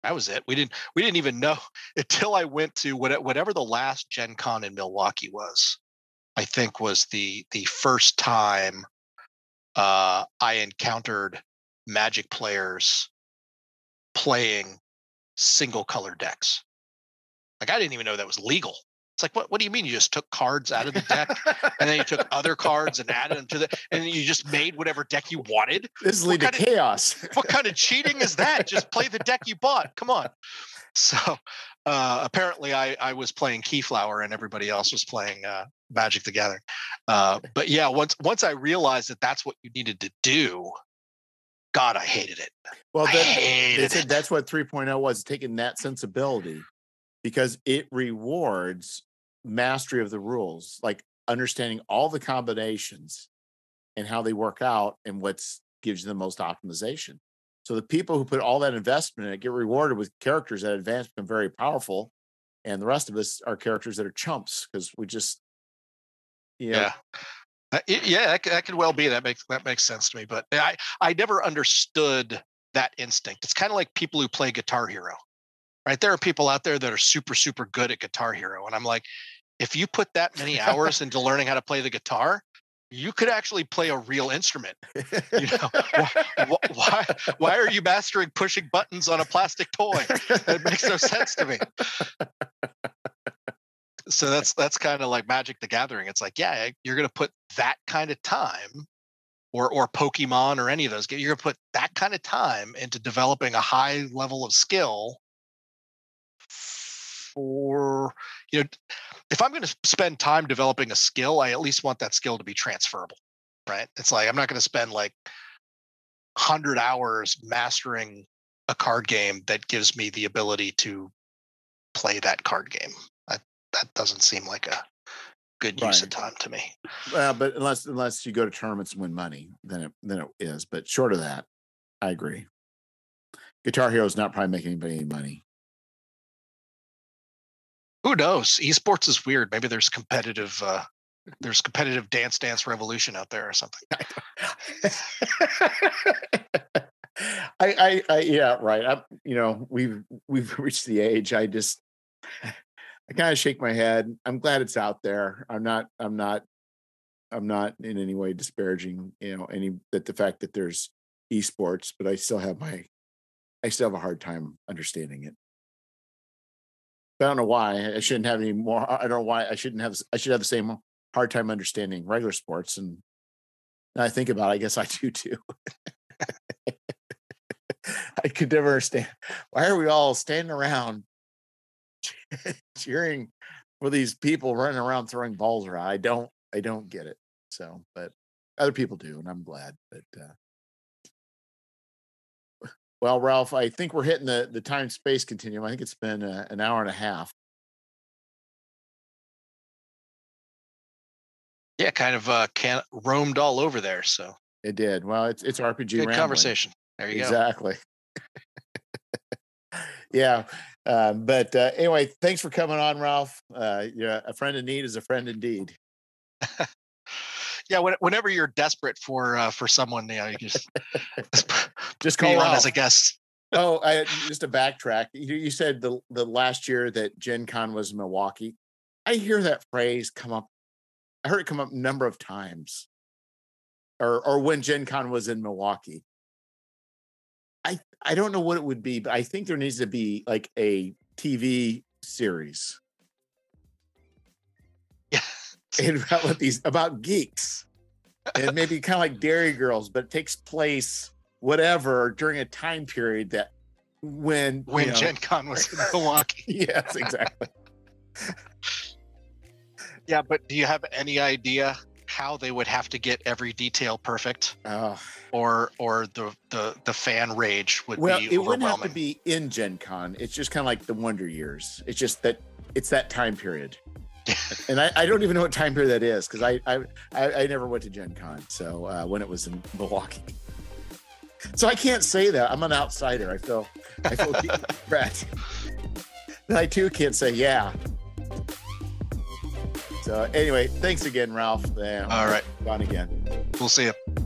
That was it. We didn't even know until I went to whatever the last Gen Con in Milwaukee was. I think was the first time I encountered Magic players playing single color decks. Like, I didn't even know that was legal. It's like, what do you mean? You just took cards out of the deck and then you took other cards and added them to and you just made whatever deck you wanted. This is leading to chaos. What kind of cheating is that? Just play the deck you bought. Come on. So apparently I was playing Keyflower and everybody else was playing Magic the Gathering. But yeah, once I realized that that's what you needed to do, God, I hated it. Well, that's what 3.0 was, taking that sensibility. Because it rewards mastery of the rules, like understanding all the combinations and how they work out and what gives you the most optimization. So the people who put all that investment in it get rewarded with characters that advance become very powerful. And the rest of us are characters that are chumps because we just, that could well be. That makes sense to me. But I never understood that instinct. It's kind of like people who play Guitar Hero. Right, there are people out there that are super, super good at Guitar Hero. And I'm like, if you put that many hours into learning how to play the guitar, you could actually play a real instrument. You know, why are you mastering pushing buttons on a plastic toy? That makes no sense to me. So that's kind of like Magic the Gathering. It's like, yeah, you're going to put that kind of time or Pokemon or any of those. You're going to put that kind of time into developing a high level of skill. Or, you know, if I'm going to spend time developing a skill, I at least want that skill to be transferable, right? It's like, I'm not going to spend like 100 hours mastering a card game that gives me the ability to play that card game. That doesn't seem like a good use of time to me. Well, but unless you go to tournaments and win money, then it is. But short of that, I agree. Guitar Hero is not probably making anybody any money. Who knows? Esports is weird. Maybe there's competitive Dance Dance Revolution out there or something. Yeah, right. We've reached the age. I kind of shake my head. I'm glad it's out there. I'm not in any way disparaging, the fact that there's esports, but I still have a hard time understanding it. I don't know why I shouldn't have any more. I don't know why I should have the same hard time understanding regular sports. And now I think about it, I guess I do too. I could never understand. Why are we all standing around cheering for these people running around throwing balls around? I don't get it. So, but other people do, and I'm glad. But Well, Ralph, I think we're hitting the time-space continuum. I think it's been an hour and a half. Yeah, kind of roamed all over there. So it did. Well, it's RPG good rambling. Conversation. There you go. Exactly. Yeah. But anyway, thanks for coming on, Ralph. Yeah, a friend in need is a friend indeed. Yeah, whenever you're desperate for someone, you know, you just call on as a guest. Oh, just to backtrack, you said the last year that Gen Con was in Milwaukee. I hear that phrase come up. I heard it come up a number of times, or when Gen Con was in Milwaukee. I don't know what it would be, but I think there needs to be like a TV series. About these geeks, and maybe kind of like Dairy Girls, but it takes place whatever during a time period that when Gen Con was in Milwaukee. Yes, exactly. Yeah, but do you have any idea how they would have to get every detail perfect? Oh. Or the fan rage would be overwhelming. Well, it wouldn't have to be in Gen Con. It's just kind of like the Wonder Years. It's just that it's that time period. And I don't even know what time period that is, because I never went to Gen Con, so when it was in Milwaukee. So I can't say that. I'm an outsider. I feel Brett. I too can't say yeah. So anyway, thanks again, Ralph. All right. On again. We'll see you.